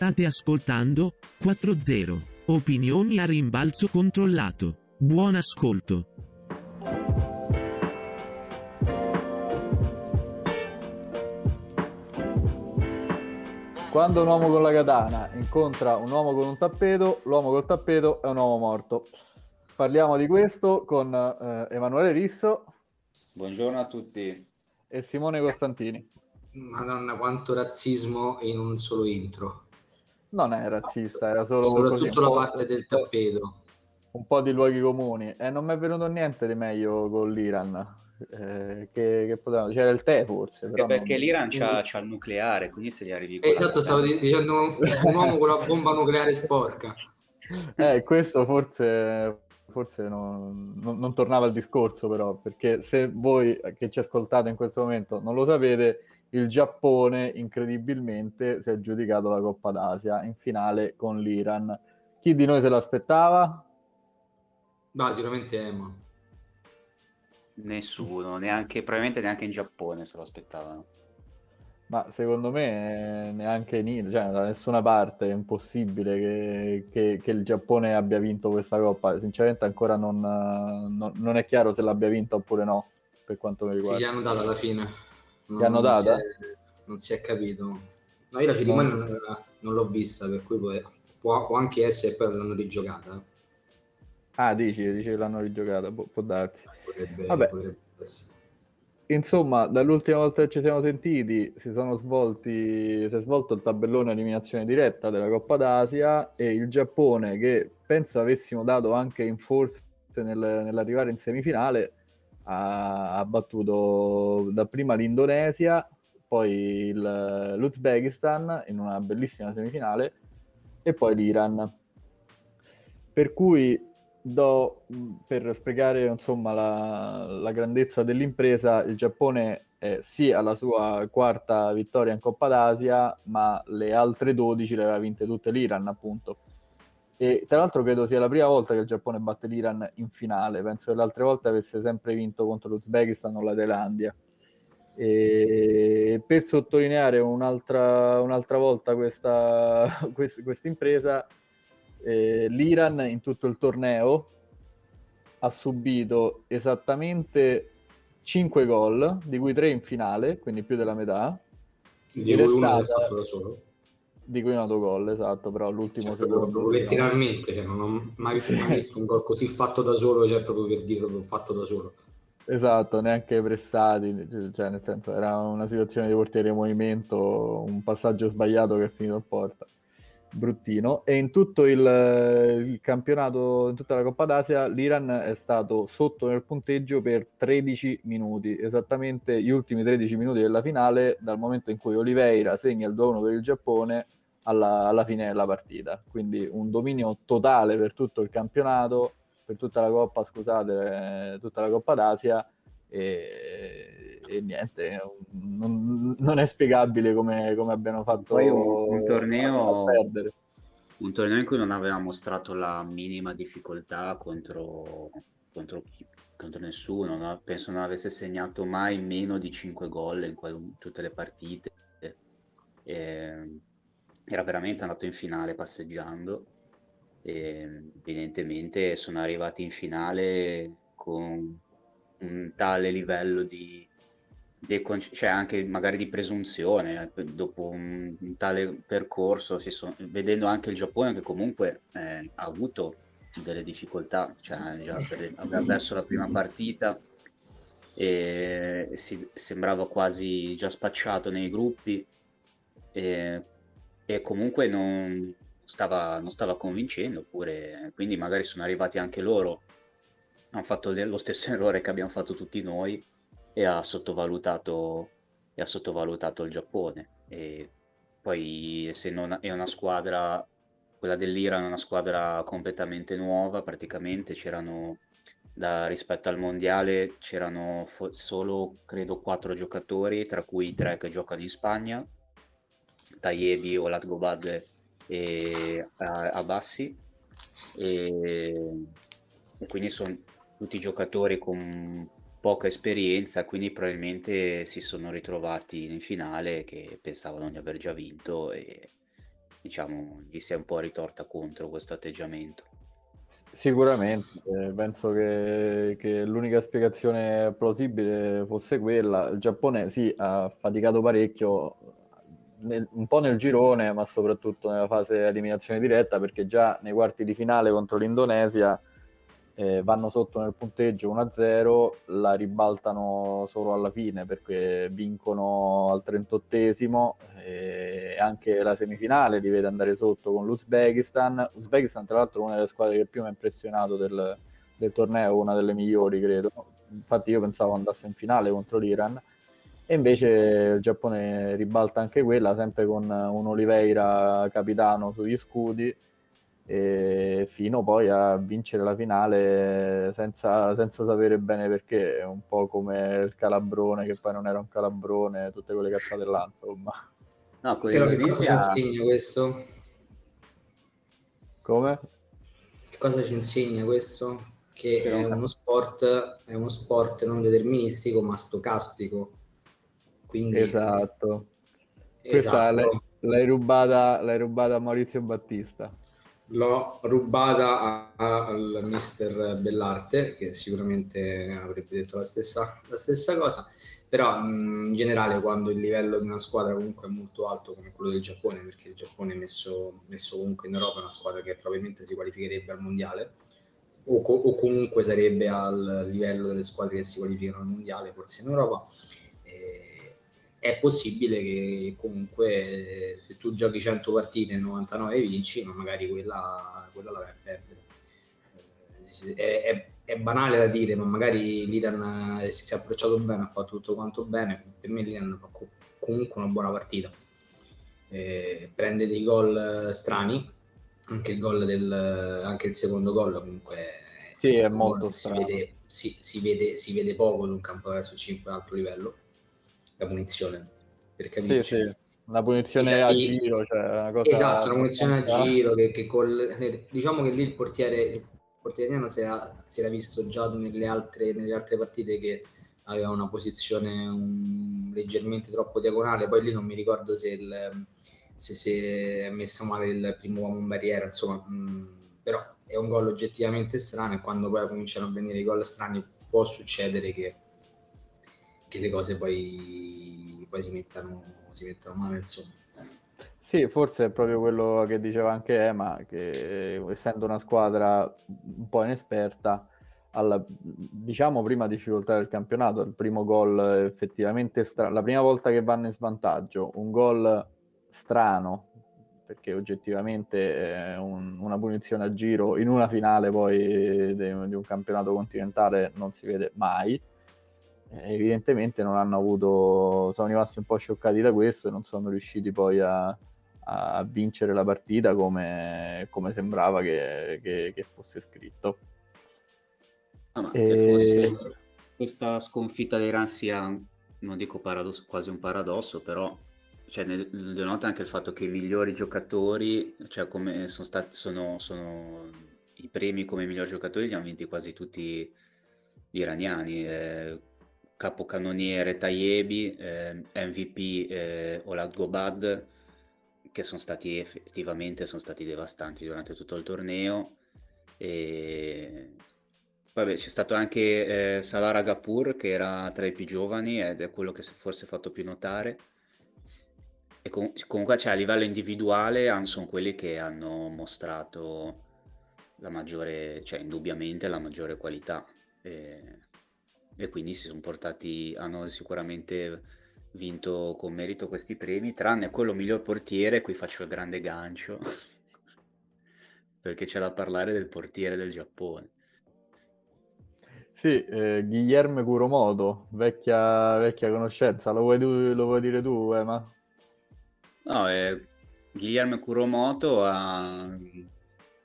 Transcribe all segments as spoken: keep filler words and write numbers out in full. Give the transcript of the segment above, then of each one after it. State ascoltando quattro zero, opinioni a rimbalzo controllato. Buon ascolto. Quando un uomo con la katana incontra un uomo con un tappeto, l'uomo col tappeto è un uomo morto. Parliamo di questo con eh, Emanuele Risso. Buongiorno a tutti. E Simone Costantini. Madonna, quanto razzismo in un solo intro. Non è razzista, era solo soprattutto la parte del tappeto. Un po' di luoghi comuni. E eh, non mi è venuto niente di meglio con l'Iran. Eh, che, che potevano... C'era il tè forse però perché non... l'Iran c'ha, c'ha il nucleare, quindi se gli arrivi con esatto, la... stavo dicendo un uomo con la bomba nucleare sporca eh, questo forse forse non, non, non tornava al discorso, però, perché se voi che ci ascoltate in questo momento non lo sapete, il Giappone incredibilmente si è aggiudicato la Coppa d'Asia in finale con l'Iran. Chi di noi se l'aspettava? No, sicuramente Emma. Nessuno, neanche probabilmente neanche in Giappone se lo aspettavano. Ma secondo me neanche in, cioè, da nessuna parte è impossibile che, che, che il Giappone abbia vinto questa Coppa. Sinceramente ancora non, non, non è chiaro se l'abbia vinta oppure no, per quanto mi riguarda. Sì, gli hanno data alla fine. Non, gli hanno data? Non si è, non si è capito. No, io la cerimonia non, non l'ho vista, per cui può, può, può anche essere poi l'hanno rigiocata. Ah, dici, dici che l'hanno rigiocata, può, può darsi. Potrebbe, Vabbè. Potrebbe Insomma, dall'ultima volta che ci siamo sentiti si sono svolti si è svolto il tabellone eliminazione diretta della Coppa d'Asia, e il Giappone, che penso avessimo dato anche in forza nel, nell'arrivare in semifinale, ha, ha battuto dapprima l'Indonesia, poi il, l'Uzbekistan in una bellissima semifinale, e poi l'Iran. Per cui Do, per spiegare insomma la, la grandezza dell'impresa, il Giappone è sì alla sua quarta vittoria in Coppa d'Asia, ma le altre dodici le aveva vinte tutte l'Iran, appunto. E tra l'altro credo sia la prima volta che il Giappone batte l'Iran in finale, penso che le altre volte avesse sempre vinto contro l'Uzbekistan o la Thailandia. E per sottolineare un'altra, un'altra volta questa impresa, Eh, l'Iran in tutto il torneo ha subito esattamente cinque gol, di cui tre in finale, quindi più della metà, di cui uno è stato da solo, di cui un autogol, esatto, però l'ultimo, cioè, secondo letteralmente, cioè, non ho mai sì. visto un gol così fatto da solo, cioè proprio per dire proprio fatto da solo, esatto, neanche pressati, cioè nel senso era una situazione di portiere in movimento, un passaggio sbagliato che è finito in porta, bruttino. E in tutto il, il campionato, in tutta la Coppa d'Asia, l'Iran è stato sotto nel punteggio per tredici minuti, esattamente gli ultimi tredici minuti della finale, dal momento in cui Oliveira segna il due a uno per il Giappone alla, alla fine della partita. Quindi un dominio totale per tutto il campionato, per tutta la Coppa, scusate, tutta la Coppa d'Asia, e, e niente, non, non è spiegabile come, come abbiano fatto. Poi un, un torneo perdere. Un torneo in cui non aveva mostrato la minima difficoltà contro, contro, chi, contro nessuno, no? Penso non avesse segnato mai meno di cinque gol in qual- tutte le partite, e era veramente andato in finale passeggiando, e evidentemente sono arrivati in finale con un tale livello di, di cioè anche magari di presunzione, dopo un, un tale percorso, si sono, vedendo anche il Giappone che comunque eh, ha avuto delle difficoltà, cioè già per, aveva perso la prima partita e si sembrava quasi già spacciato nei gruppi, e, e comunque non stava, non stava convincendo, oppure, quindi magari sono arrivati anche loro, hanno fatto lo stesso errore che abbiamo fatto tutti noi, e ha sottovalutato, e ha sottovalutato il Giappone. E poi, se non è una squadra, quella dell'Iran è una squadra completamente nuova, praticamente c'erano, da, rispetto al mondiale c'erano fo- solo credo quattro giocatori, tra cui tre che giocano in Spagna, Taiebi, Oladgobad e Abassi, e, e quindi sono tutti giocatori con poca esperienza, quindi probabilmente si sono ritrovati in finale che pensavano di aver già vinto, e diciamo, gli sia un po' ritorta contro questo atteggiamento. Sicuramente, penso che, che l'unica spiegazione plausibile fosse quella. Il Giappone sì, ha faticato parecchio, nel, un po' nel girone, ma soprattutto nella fase eliminazione diretta, perché già nei quarti di finale contro l'Indonesia eh, vanno sotto nel punteggio uno a zero, la ribaltano solo alla fine perché vincono al trentotto, e anche la semifinale li vede andare sotto con l'Uzbekistan. Uzbekistan tra l'altro è una delle squadre che più mi ha impressionato del, del torneo, una delle migliori credo, infatti io pensavo andasse in finale contro l'Iran, e invece il Giappone ribalta anche quella, sempre con un Oliveira capitano sugli scudi, e fino poi a vincere la finale senza, senza sapere bene perché, un po' come il calabrone che poi non era un calabrone, tutte quelle cazzate là, insomma. No, però che cosa ha... ci insegna questo? Come? Che cosa ci insegna questo? Che però... è uno sport, è uno sport non deterministico ma stocastico, quindi... Esatto, esatto. Questa l'hai, l'hai rubata, l'hai rubata a Maurizio Battista. L'ho rubata a, a, al mister Bellarte, che sicuramente avrebbe detto la stessa, la stessa cosa, però mh, in generale quando il livello di una squadra comunque è molto alto come quello del Giappone, perché il Giappone è messo, messo comunque in Europa, è una squadra che probabilmente si qualificherebbe al mondiale o, co- o comunque sarebbe al livello delle squadre che si qualificano al mondiale, forse in Europa, eh, è possibile che comunque se tu giochi cento partite e novantanove vinci, ma magari quella, quella la vai a perdere. È, è, è banale da dire, ma magari l'Iran si è approcciato bene, ha fatto tutto quanto bene, per me l'Iran fa comunque una buona partita, eh, prende dei gol strani, anche il gol del, anche il secondo gol comunque sì, è molto strano, si vede, si, si, vede, si vede poco in un campo verso cinque, ad alto livello. La punizione, per capirci. Sì, sì. Una punizione lì, a giro, cioè una cosa, esatto, una punizione a giro che, che col, diciamo che lì il portiere il portieriano si era, si era visto già nelle altre, nelle altre partite che aveva una posizione un, leggermente troppo diagonale, poi lì non mi ricordo se il, se, se è messo male il primo uomo in barriera, insomma mh, però è un gol oggettivamente strano, e quando poi cominciano a venire i gol strani può succedere che che le cose poi, poi si mettano si mettano male, insomma. Sì, forse è proprio quello che diceva anche Ema, che essendo una squadra un po' inesperta, alla, diciamo, prima difficoltà del campionato, il primo gol effettivamente strano, la prima volta che vanno in svantaggio, un gol strano, perché oggettivamente un, una punizione a giro in una finale poi di un campionato continentale non si vede mai. Evidentemente non hanno avuto, sono rimasti un po' scioccati da questo e non sono riusciti poi a, a vincere la partita come, come sembrava che, che, che fosse scritto. Ah, ma e... che fosse questa sconfitta dei Rans sia, non dico paradosso, quasi un paradosso, però cioè, ne denota anche il fatto che i migliori giocatori, cioè come sono stati, sono, sono i premi come migliori giocatori, li hanno vinti quasi tutti gli iraniani. Eh, capocannoniere Taiebi, eh, M V P eh, Oladgobad, che sono stati effettivamente sono stati devastanti durante tutto il torneo. E... Vabbè, c'è stato anche eh, Salara Gapur, che era tra i più giovani ed è quello che si è forse fatto più notare. E com- comunque cioè, a livello individuale sono quelli che hanno mostrato la maggiore, cioè indubbiamente la maggiore qualità. E... e quindi si sono portati, hanno sicuramente vinto con merito questi premi, tranne quello miglior portiere, qui faccio il grande gancio, perché c'è da parlare del portiere del Giappone. Sì, eh, Guilherme Kuromoto, vecchia, vecchia conoscenza, lo vuoi, tu, lo vuoi dire tu, Ema? No, eh, Guilherme Kuromoto ha,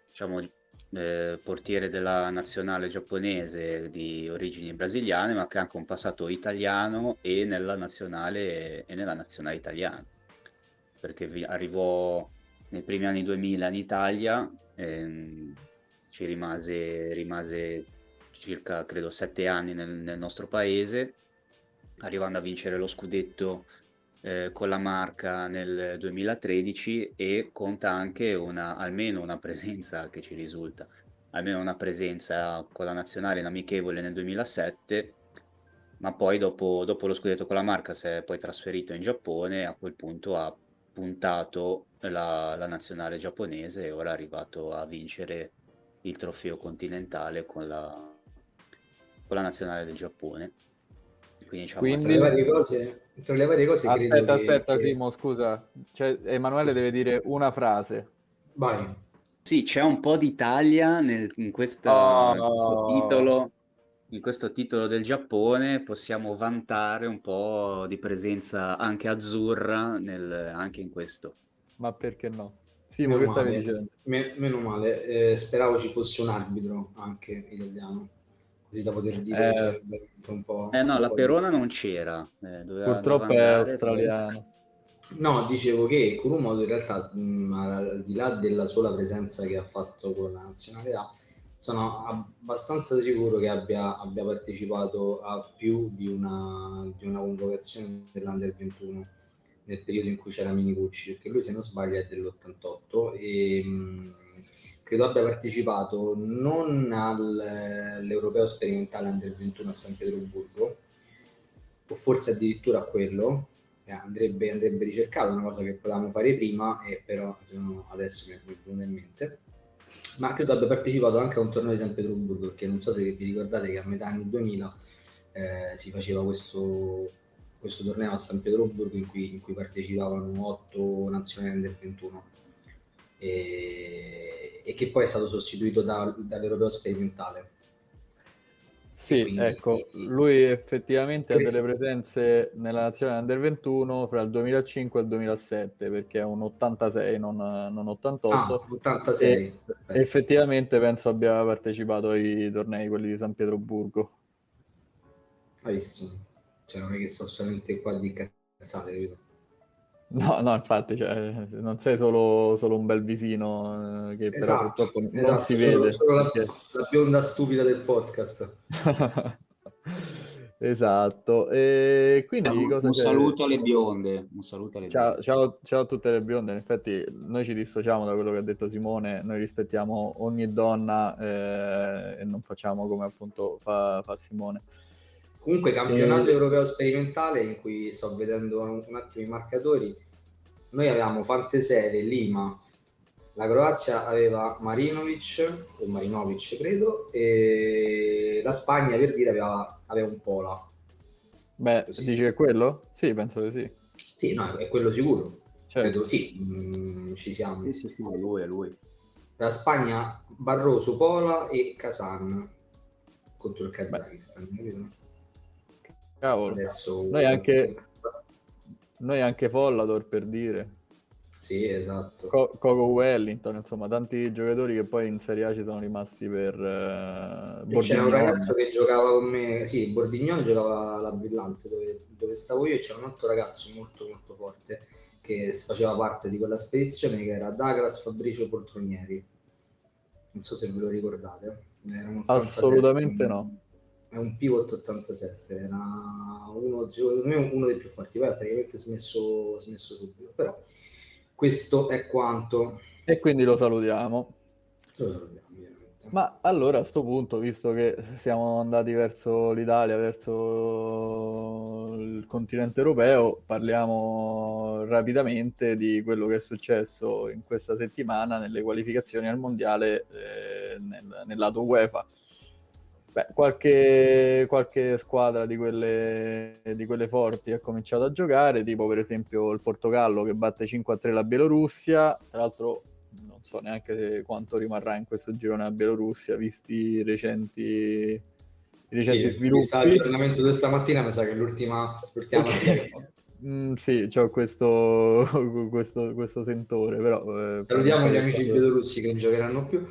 diciamo... Eh, portiere della nazionale giapponese di origini brasiliane, ma che ha anche un passato italiano e nella nazionale e nella nazionale italiana, perché vi, arrivò nei primi anni duemila in Italia, ehm, ci rimase, rimase circa credo sette anni nel, nel nostro paese, arrivando a vincere lo scudetto eh, con la Marca nel duemilatredici e conta anche una, almeno una presenza che ci risulta, almeno una presenza con la nazionale in amichevole nel duemilasette, ma poi dopo, dopo lo scudetto con la Marca si è poi trasferito in Giappone, a quel punto ha puntato la, la nazionale giapponese e ora è arrivato a vincere il trofeo continentale con la, con la nazionale del Giappone. Quindi, diciamo, Quindi... tra le varie cose, tra le varie cose aspetta, credo aspetta, che... Simo, scusa, cioè, Emanuele deve dire una frase. Vai. Sì, c'è un po' d'Italia nel, in, questa, oh. in, questo titolo, in questo titolo del Giappone. Possiamo vantare un po' di presenza anche azzurra nel, anche in questo. Ma perché no? Sì, meno, ma che male, stavi dicendo? Me, meno male, eh, speravo ci fosse un arbitro anche italiano, così da poter dire eh, cioè, un po'... Eh no, un la po Perona di... non c'era. Eh, doveva, Purtroppo doveva andare, è australiana. Perché... No, dicevo che Kuromoto in realtà, mh, al di là della sola presenza che ha fatto con la nazionale A, sono abbastanza sicuro che abbia, abbia partecipato a più di una, di una convocazione dell'Under ventuno nel periodo in cui c'era Minicucci, perché lui, se non sbaglio, è dell'ottantotto e mh, credo abbia partecipato non all'Europeo sperimentale Under ventuno a San Pietroburgo, o forse addirittura a quello. Andrebbe, andrebbe ricercato, una cosa che potevamo fare prima, e però adesso mi è venuta in mente. Ma credo abbia partecipato anche a un torneo di San Pietroburgo, perché non so se vi ricordate che a metà anni duemila eh, si faceva questo, questo torneo a San Pietroburgo in cui, in cui partecipavano otto nazionali del ventuno e, e che poi è stato sostituito da, dall'Europeo sperimentale. Sì, quindi, ecco, lui effettivamente quindi... ha delle presenze nella nazionale Under ventuno fra il duemilacinque e il duemilasette, perché è un ottantasei, non, non ottantotto. Ah, ottantasei. E effettivamente penso abbia partecipato ai tornei, quelli di San Pietroburgo. Hai visto? Cioè, non è che sono solamente qua di cazzate. No, no, infatti, cioè, non sei solo, solo un bel visino eh, che esatto, però purtroppo esatto, non si solo, vede. Solo la, la bionda stupida del podcast. Esatto. E quindi un, cosa un saluto alle bionde. Un saluto alle ciao, bionde. Ciao, ciao a tutte le bionde. In effetti noi ci dissociamo da quello che ha detto Simone. Noi rispettiamo ogni donna eh, e non facciamo come appunto fa, fa Simone. Comunque campionato e... europeo sperimentale, in cui sto vedendo un, un attimo i marcatori, noi avevamo Fantesere, Lima, la Croazia aveva Marinovic, o Marinovic credo, e la Spagna, per dire, aveva, aveva un Pola. Beh, così. Dici che è quello? Sì, penso che sì. Sì, no, è quello sicuro. Certo. Credo, sì, mm, ci siamo. Sì, sì, sì, è lui, è lui. La Spagna, Barroso, Pola e Kazan contro il Kazakistan, capito? Cavolo. Adesso... Noi anche noi anche Follador, per dire. Sì, esatto. Co- Coco Wellington, insomma, tanti giocatori che poi in Serie A ci sono rimasti per eh, c'era un ragazzo che giocava con me, sì, Bordignone giocava la brillante dove, dove stavo io, e c'era un altro ragazzo molto molto forte che faceva parte di quella spedizione, che era Douglas Fabricio Poltronieri. Non so se ve lo ricordate. Assolutamente no. È un pivot ottantasette, era uno, secondo me uno dei più forti, poi ha praticamente smesso, smesso subito, però questo è quanto. E quindi lo salutiamo. Lo salutiamo, ovviamente. Ma allora a sto punto, visto che siamo andati verso l'Italia, verso il continente europeo, parliamo rapidamente di quello che è successo in questa settimana nelle qualificazioni al mondiale eh, nel, nel lato UEFA. Beh, qualche, qualche squadra di quelle, di quelle forti ha cominciato a giocare, tipo per esempio il Portogallo che batte cinque a tre la Bielorussia. Tra l'altro non so neanche se quanto rimarrà in questo girone la Bielorussia, visti i recenti, i recenti sì, sviluppi. L'aggiornamento di stamattina mi sa che l'ultima, l'ultima okay. mm, sì, c'ho questo, questo, questo sentore, però eh, salutiamo gli amici stato... bielorussi che non giocheranno più.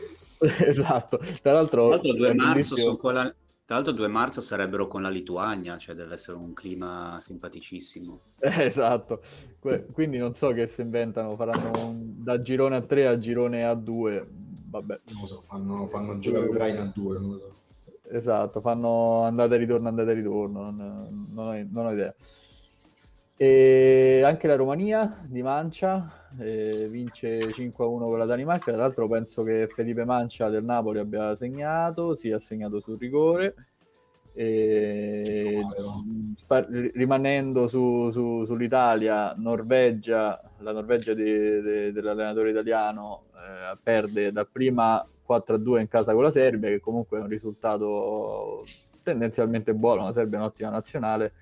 Esatto, tra l'altro, tra l'altro, due marzo sono con la... tra l'altro due marzo sarebbero con la Lituania, cioè deve essere un clima simpaticissimo. Esatto, que- quindi non so che si inventano, faranno un... da girone a tre a girone a due, vabbè. Non lo so, fanno, fanno giocare Ucraina a due, non lo so. Esatto, fanno andata e ritorno, andata e ritorno, non, non, ho, non ho idea. E anche la Romania di Mancia eh, vince cinque a uno con la Danimarca. Tra l'altro penso che Felipe Mancia del Napoli abbia segnato, sì, ha segnato sul rigore. E, rimanendo su, su, sull'Italia, Norvegia, la Norvegia de, de, dell'allenatore italiano eh, perde dapprima quattro a due in casa con la Serbia, che comunque è un risultato tendenzialmente buono, la Serbia è un'ottima nazionale,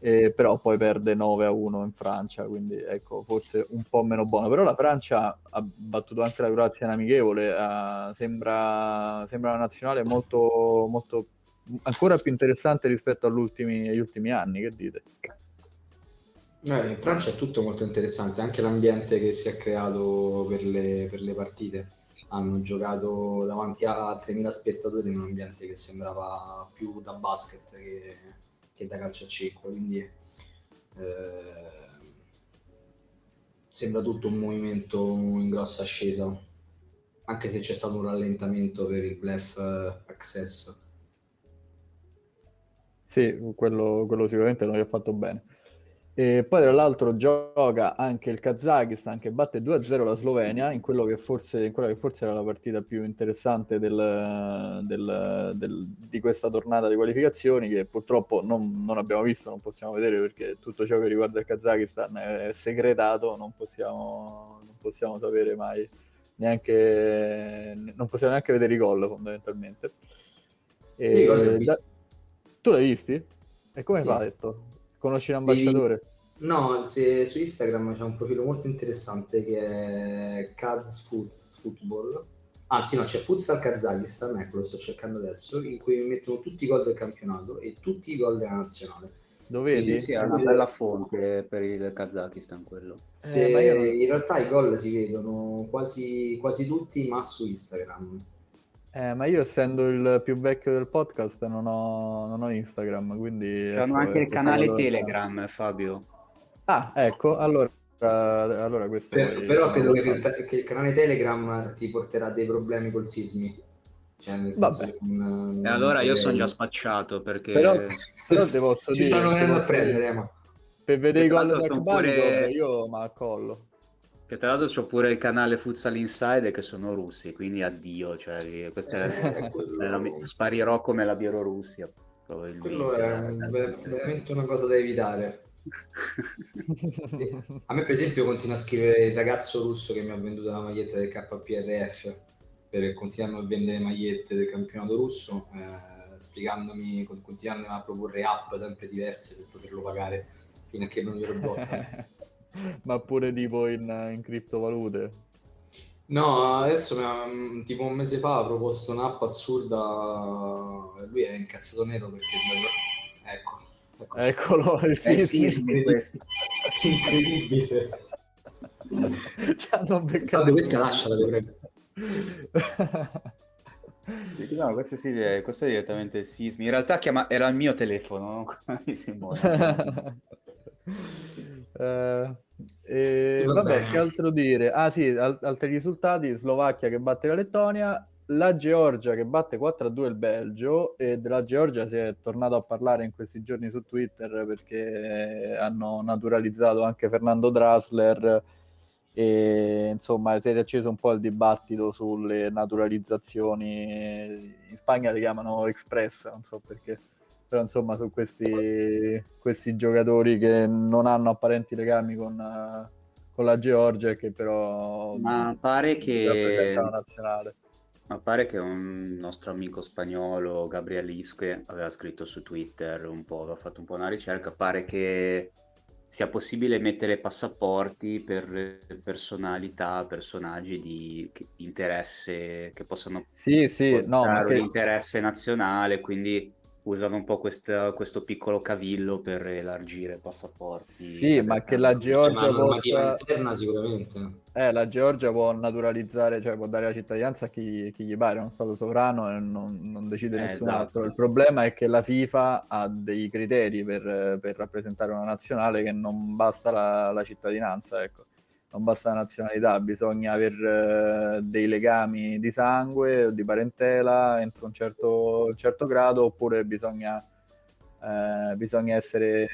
eh, però poi perde nove a uno in Francia, quindi ecco, forse un po' meno buono. Però la Francia ha battuto anche la Croazia in amichevole, eh, sembra, sembra una nazionale molto molto ancora più interessante rispetto agli ultimi anni, che dite? Eh, in Francia è tutto molto interessante, anche l'ambiente che si è creato per le, per le partite. Hanno giocato davanti a tremila spettatori in un ambiente che sembrava più da basket che, che da calcio a cinque, quindi eh, sembra tutto un movimento in grossa ascesa, anche se c'è stato un rallentamento per il Blef Access. Sì, quello, quello sicuramente non gli ha fatto bene. E poi tra l'altro gioca anche il Kazakistan, che batte due a zero la Slovenia in, quello che forse, in quella che forse era la partita più interessante del, del, del, di questa tornata di qualificazioni, che purtroppo non, non abbiamo visto, non possiamo vedere, perché tutto ciò che riguarda il Kazakistan è segretato, non possiamo, non possiamo sapere mai, neanche non possiamo neanche vedere i gol fondamentalmente. E, gol da, tu l'hai visti? E come fa, sì. Detto? Conosci l'ambasciatore? No, se, su Instagram c'è un profilo molto interessante che è Kaz Football, anzi no, c'è Futsal Kazakistan, ecco, lo sto cercando adesso, in cui mettono tutti i gol del campionato e tutti i gol della nazionale. Lo vedi? Sì, è una bella fonte per il Kazakistan quello. Se, eh, ma io... In realtà i gol si vedono quasi, quasi tutti, ma su Instagram. Eh, ma io essendo il più vecchio del podcast non ho, non ho Instagram, quindi... C'è ecco, anche il canale allora... Telegram, Fabio. Ah, ecco, allora, allora questo... Per, però credo che, che il canale Telegram ti porterà dei problemi col sismi. Cioè, nel senso che un, e allora io sono già spacciato, perché... Però, però te posso ci dire, stanno venendo a prendere, ma... Per vedere i gol da pure... io ma accollo. Che tra l'altro c'ho pure il canale Futsal Inside, che sono russi, quindi addio, cioè questa è, quello... sparirò come la Bielorussia probabilmente. Quello è veramente una cosa da evitare. A me per esempio continua a scrivere il ragazzo russo che mi ha venduto la maglietta del K P R F, perché continuano a vendere magliette del campionato russo, eh, spiegandomi, continuando a proporre app sempre diverse per poterlo pagare fino a che non glielo bocca. Ma pure tipo in, in criptovalute? No, adesso tipo un mese fa ha proposto un'app assurda, lui è incazzato nero perché ecco, ecco. Eccolo, il eh, sisma incredibile. Ci hanno beccato. Vabbè, questa lasciala, no, questo sì, questo è direttamente il sisma. In realtà chiama... era il mio telefono, no? Simone. Eh, eh, vabbè, che altro dire? Ah sì, al- altri risultati: Slovacchia che batte la Lettonia, la Georgia che batte quattro a due il Belgio, e della Georgia si è tornato a parlare in questi giorni su Twitter, perché hanno naturalizzato anche Fernando Drasler e insomma si è riacceso un po' il dibattito sulle naturalizzazioni. In Spagna le chiamano express, non so perché, però insomma su questi, questi giocatori che non hanno apparenti legami con, con la Georgia, che però ma pare che rappresenta la nazionale. Ma pare che un nostro amico spagnolo, Gabriel Isque, aveva scritto su Twitter un po', aveva fatto un po' una ricerca, pare che sia possibile mettere passaporti per personalità, personaggi di, di interesse, che possono sì, sì, no, ma che... l'interesse nazionale, quindi... usano un po' questa, questo piccolo cavillo per elargire passaporti. Sì, ma che la Georgia possa... interna sicuramente. Eh, la Georgia può naturalizzare, cioè può dare la cittadinanza a chi, chi gli pare, è uno stato sovrano e non, non decide eh, nessun esatto. altro. Il problema è che la FIFA ha dei criteri per, per rappresentare una nazionale, che non basta la, la cittadinanza, ecco. Non basta la nazionalità, bisogna aver eh, dei legami di sangue o di parentela entro un certo, un certo grado, oppure bisogna eh, eh, bisogna essere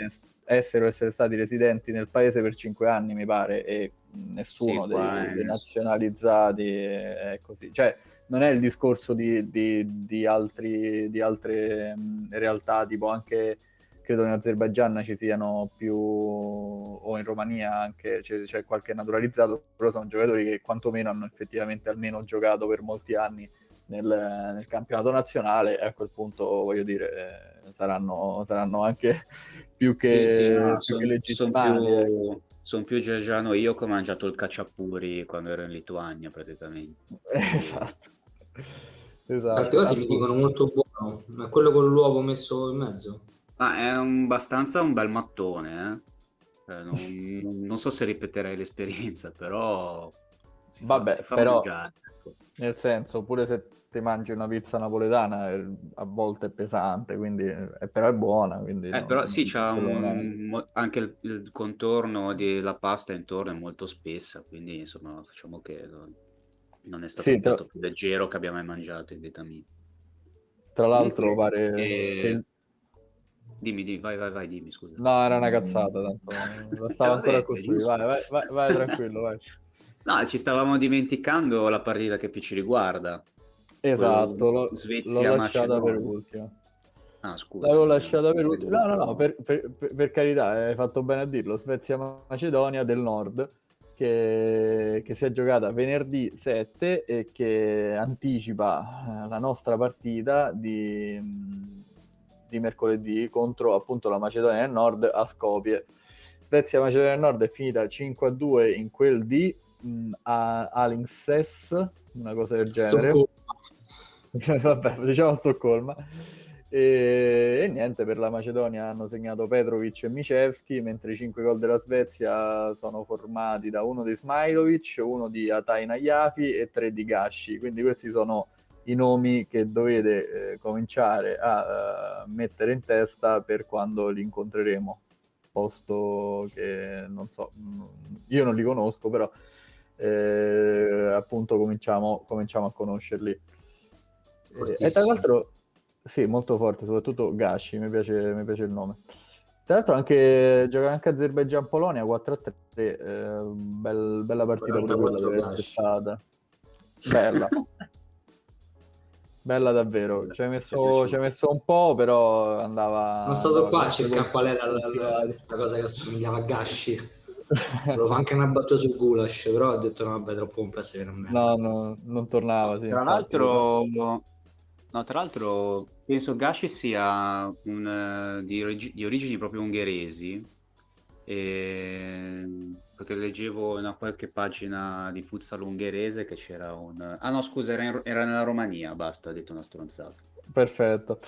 essere o essere stati residenti nel paese per cinque anni, mi pare, e nessuno sì, dei, dei nazionalizzati è così, cioè non è il discorso di, di, di altri di altre realtà, tipo anche credo in Azerbaigian ci siano più, o in Romania anche c'è, c'è qualche naturalizzato, però sono giocatori che quantomeno hanno effettivamente almeno giocato per molti anni nel, nel campionato nazionale, e a quel punto voglio dire saranno, saranno anche più che, sì, sì, no, più che legittimati. Sono più, son più georgiano io che ho mangiato il cacciapuri quando ero in Lituania praticamente. Esatto. Esatto. Altre cose mi dicono molto buono, ma quello con l'uovo messo in mezzo? Ah, è un, abbastanza un bel mattone, eh? Eh, non, non so se ripeterei l'esperienza, però si vabbè, fa, si fa però, mangiare. Ecco. Nel senso, pure se ti mangi una pizza napoletana a volte è pesante, quindi eh, però è buona. Quindi, eh, no, però sì, c'ha un, anche il, il contorno della pasta intorno è molto spessa, quindi insomma facciamo che non è stato sì, un piatto più leggero che abbia mai mangiato in vita mia. Tra l'altro e... pare che... Il... Dimmi, dimmi, vai, vai, vai, dimmi, scusa. No, era una cazzata, tanto stavo ancora così, vai, vai, vai, vai, tranquillo, vai. No, ci stavamo dimenticando la partita che più ci riguarda. Esatto, lo, Svezia, l'ho lasciata per ultima. Ah, scusa. L'avevo lasciata per ultima. No, no, no, per, per, per carità, hai fatto bene a dirlo. Svezia-Macedonia del Nord, che, che si è giocata venerdì sette e che anticipa la nostra partita di... di mercoledì contro appunto la Macedonia del Nord a Skopje. Svezia-Macedonia del Nord è finita cinque a due in quel di mh, a Alingsås, una cosa del genere. Stoccolma. Vabbè, diciamo Stoccolma. E, e niente, per la Macedonia hanno segnato Petrovic e Micevski, mentre i cinque gol della Svezia sono formati da uno di Smailovic, uno di Atai Najafi e tre di Gashi. Quindi questi sono i nomi che dovete eh, cominciare a uh, mettere in testa per quando li incontreremo, posto che non so, io non li conosco, però eh, appunto cominciamo, cominciamo a conoscerli. E tra l'altro sì, molto forte, soprattutto Gashi, mi piace, mi piace il nome. Tra l'altro anche gioca anche Azerbaigian-Polonia quattro a tre, eh, bel, bella partita pure quella che è stata bella. Bella davvero, ci hai messo, ci hai messo un po', però andava... Sono stato qua a cercare qual era la, la, la cosa che assomigliava a Gashi. Lo fa anche una battuta sul goulash, però ho detto no, vabbè, è troppo complesso che non me. No, no, non tornava, sì. Tra infatti. l'altro, no, no, tra l'altro penso Gashi sia un, di, origi, di origini proprio ungheresi, e... perché leggevo in qualche pagina di futsal ungherese che c'era un... Ah no, scusa, era, in... era nella Romania, basta, ho detto una stronzata. Perfetto.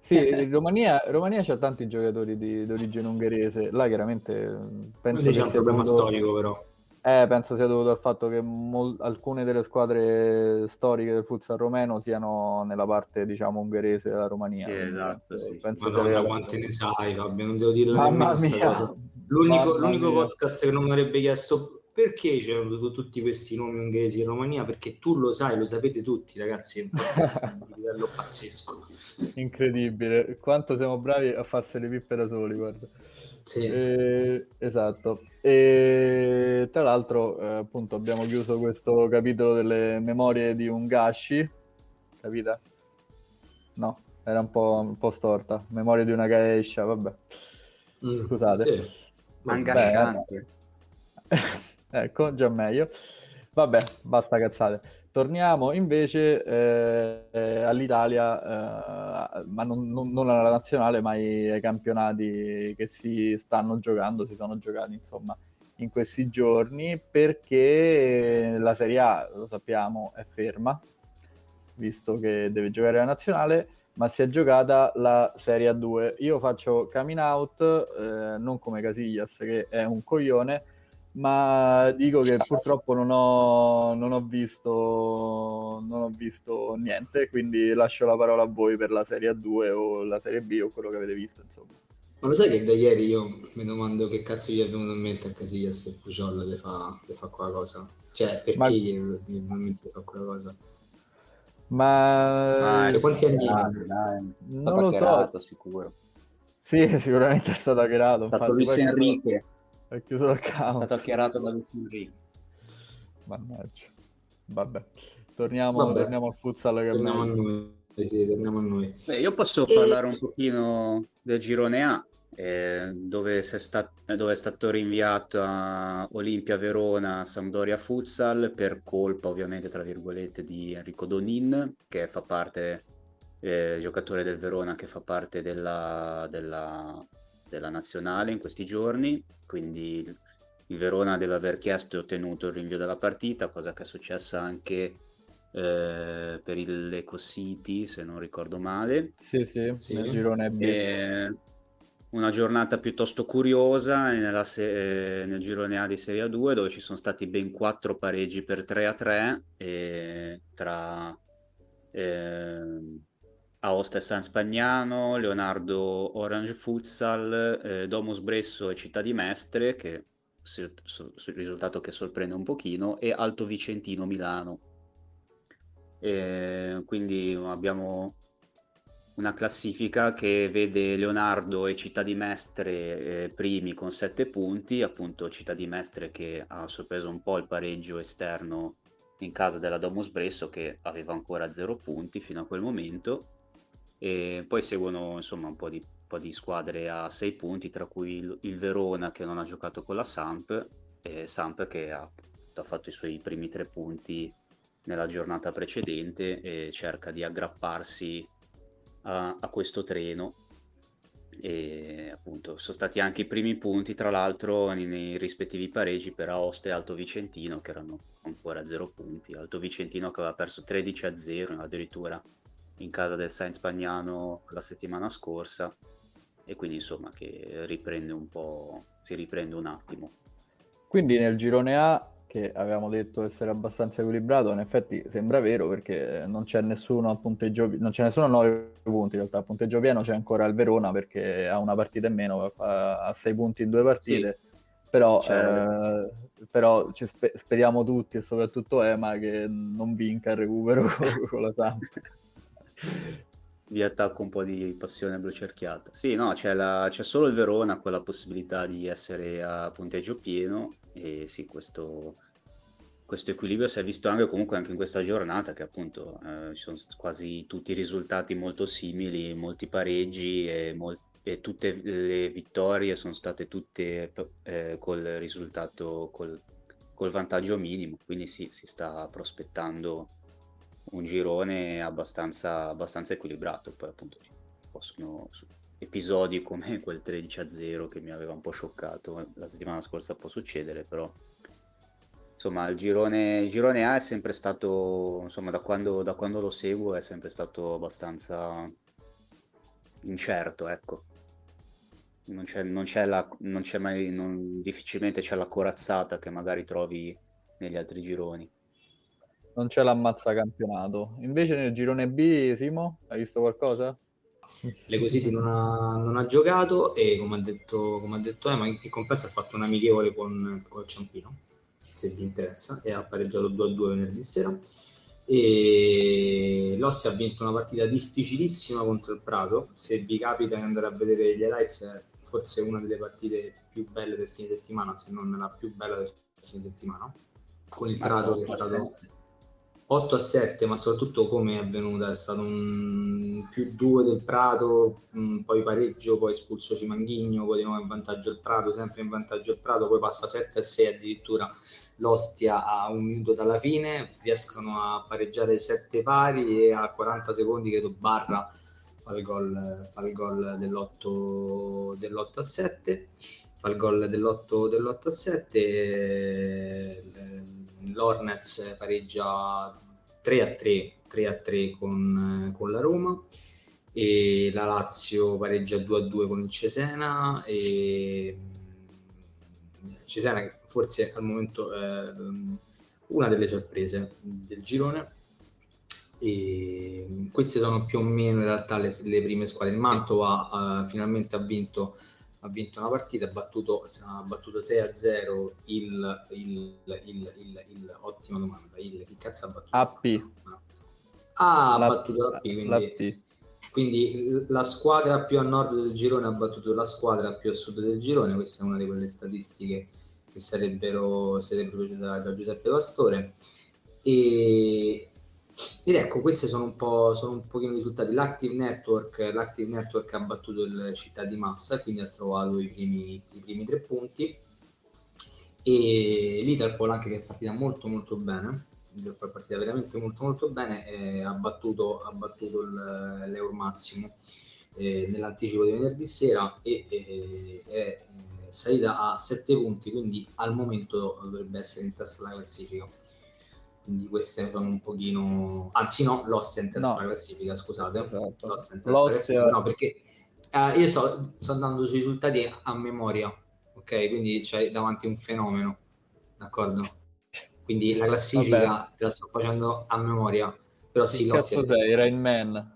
Sì, Romania, Romania c'ha tanti giocatori di origine ungherese, là chiaramente... penso che c'è un problema dovuto... storico però. Eh, penso sia dovuto al fatto che mol... alcune delle squadre storiche del futsal romeno siano nella parte, diciamo, ungherese della Romania. Sì, esatto, sì. Penso Madonna, che... quante ne sai, Fabio, non devo dirlo nemmeno questa cosa. L'unico, l'unico podcast che non mi avrebbe chiesto perché c'erano tutti questi nomi ungheresi in Romania, perché tu lo sai, lo sapete tutti ragazzi, è un podcast di livello pazzesco, incredibile quanto siamo bravi a farsi le pippe da soli, guarda. Sì. Eh, esatto. E tra l'altro eh, appunto abbiamo chiuso questo capitolo delle memorie di un Gashi, capita? No, era un po', un po' storta, memorie di una Gaesha, vabbè, scusate. Sì. Mangasciante. Ecco, già meglio. Vabbè, basta cazzate. Torniamo invece eh, all'Italia, eh, ma non, non, non alla nazionale, ma ai, ai campionati che si stanno giocando, si sono giocati insomma in questi giorni, perché la Serie A, lo sappiamo, è ferma, visto che deve giocare la nazionale, ma si è giocata la Serie A due. Io faccio coming out, eh, non come Casillas che è un coglione, ma dico che purtroppo non ho, non ho visto non ho visto niente, quindi lascio la parola a voi per la Serie A due o la Serie B o quello che avete visto, insomma. Ma lo sai che da ieri io mi domando che cazzo gli è venuto in mente a Casillas e Pujol le fa, le fa quella cosa, cioè perché ma... gli veramente fa quella cosa. Ma cioè, quanti anni? Ah, non lo so, sicuro. Sì, sicuramente è stato aggravato. È stato Luis Enrique. È chiuso l'account. È stato acchiarato da Luis Enrique. Mannaggia. Vabbè. Torniamo, Vabbè. torniamo al futsal. Che torniamo a noi. Eh sì, torniamo a noi. Beh, io posso e... parlare un pochino del girone A, eh, dove, si è stat- dove è stato rinviato a Olimpia Verona, Sampdoria Futsal, per colpa ovviamente tra virgolette di Enrico Donin, che fa parte, eh, giocatore del Verona, che fa parte della, della, della nazionale in questi giorni. Quindi il Verona deve aver chiesto e ottenuto il rinvio della partita, cosa che è successa anche eh, per il Eco City, se non ricordo male. Sì, sì, sì. Nel girone B. E una giornata piuttosto curiosa nella se- nel girone A di Serie A due, dove ci sono stati ben quattro pareggi per tre a tre e tra eh, Aosta e San Spagnano, Leonardo Orange Futsal, eh, Domus Bresso e Città di Mestre, che risultato che sorprende un pochino, e Alto Vicentino Milano. E quindi abbiamo una classifica che vede Leonardo e Città di Mestre eh, primi con sette punti, appunto Città di Mestre che ha sorpreso un po' il pareggio esterno in casa della Domus Bresso, che aveva ancora zero punti fino a quel momento, e poi seguono insomma un po' di di squadre a sei punti, tra cui il, il Verona, che non ha giocato con la Samp, e Samp che ha, ha fatto i suoi primi tre punti nella giornata precedente e cerca di aggrapparsi a, a questo treno. E appunto sono stati anche i primi punti, tra l'altro, nei, nei rispettivi pareggi per Aosta e Alto Vicentino, che erano ancora zero punti. Alto Vicentino che aveva perso tredici a zero addirittura in casa del San Spagnano la settimana scorsa, e quindi insomma che riprende un po', si riprende un attimo. Quindi nel girone A, che avevamo detto essere abbastanza equilibrato, in effetti sembra vero, perché non c'è nessuno a punteggio, non c'è nessuno a nove punti in realtà, a punteggio pieno c'è ancora il Verona perché ha una partita in meno, ha sei punti in due partite, sì. Però, cioè, eh, però ci spe- speriamo tutti, e soprattutto Ema, che non vinca il recupero con la Samp. Vi attacco un po' di passione blu cerchiata. Sì, no, c'è, la, c'è solo il Verona con la possibilità di essere a punteggio pieno, e sì, questo, questo equilibrio si è visto anche comunque anche in questa giornata, che appunto eh, ci sono quasi tutti i risultati molto simili, molti pareggi e, mol- e tutte le vittorie sono state tutte eh, col risultato, col, col vantaggio minimo, quindi sì, si sta prospettando un girone abbastanza, abbastanza equilibrato. Poi appunto possono episodi come quel tredici a zero che mi aveva un po' scioccato la settimana scorsa può succedere, però insomma il girone, il girone A è sempre stato, insomma da quando, da quando lo seguo è sempre stato abbastanza incerto, ecco. Non c'è, non c'è, la, non c'è mai, non, difficilmente c'è la corazzata che magari trovi negli altri gironi. Non c'è l'ammazza campionato. Invece nel girone B, Simo, hai visto qualcosa? L'Eco City non ha, non ha giocato e, come ha detto, come ha detto Ema, in compenso ha fatto una amichevole con, con il Ciampino, se vi interessa, e ha pareggiato due a due venerdì sera. E l'Ossi ha vinto una partita difficilissima contro il Prato. Se vi capita di andare a vedere gli highlights, forse è una delle partite più belle del fine settimana, se non la più bella del fine settimana, con il Prato che è stato otto a sette, ma soprattutto come è avvenuta, è stato un più due del Prato, mh, poi pareggio, poi espulso Cimanghigno, poi di nuovo in vantaggio il Prato, sempre in vantaggio il Prato, poi passa sette a sei addirittura l'Ostia a un minuto dalla fine, riescono a pareggiare sette pari e a quaranta secondi credo Barra fa il gol, fa il gol dell'otto, dell'otto a sette, fa il gol dell'otto, dell'otto a sette, e l'Ornez pareggia tre a tre con, con la Roma, e la Lazio pareggia due a due con il Cesena, e Cesena che forse al momento è una delle sorprese del girone, e queste sono più o meno in realtà le, le prime squadre. Il Mantova uh, finalmente ha vinto ha vinto una partita, ha battuto, ha battuto sei a zero il, il, il, il, il, il ottima domanda, il, il cazzo ha battuto A P, ha battuto la P, quindi Quindi la squadra più a nord del girone ha battuto la squadra più a sud del girone, questa è una di quelle statistiche che sarebbero sarebbero da, da Giuseppe Pastore. E, ed ecco, questi sono un po' sono un pochino i risultati. L'Active Network, l'Active Network ha battuto il Città di Massa, quindi ha trovato i primi, i primi tre punti. E l'Italpol, anche che è partita molto molto bene, è partita veramente molto molto bene, eh, ha battuto, ha battuto l'Eur Massimo eh, nell'anticipo di venerdì sera e eh, è salita a sette punti, quindi al momento dovrebbe essere in testa alla classifica. Quindi queste sono un pochino, anzi no, l'Ostia è in testa alla no. classifica, scusate, esatto. l'Ostia è in testa alla classifica, no, perché eh, io sto, sto andando sui risultati a memoria. Ok, quindi c'è davanti un fenomeno, d'accordo? Quindi la classifica Vabbè. te la sto facendo a memoria. Però sì, che cazzo sei, Rain Man?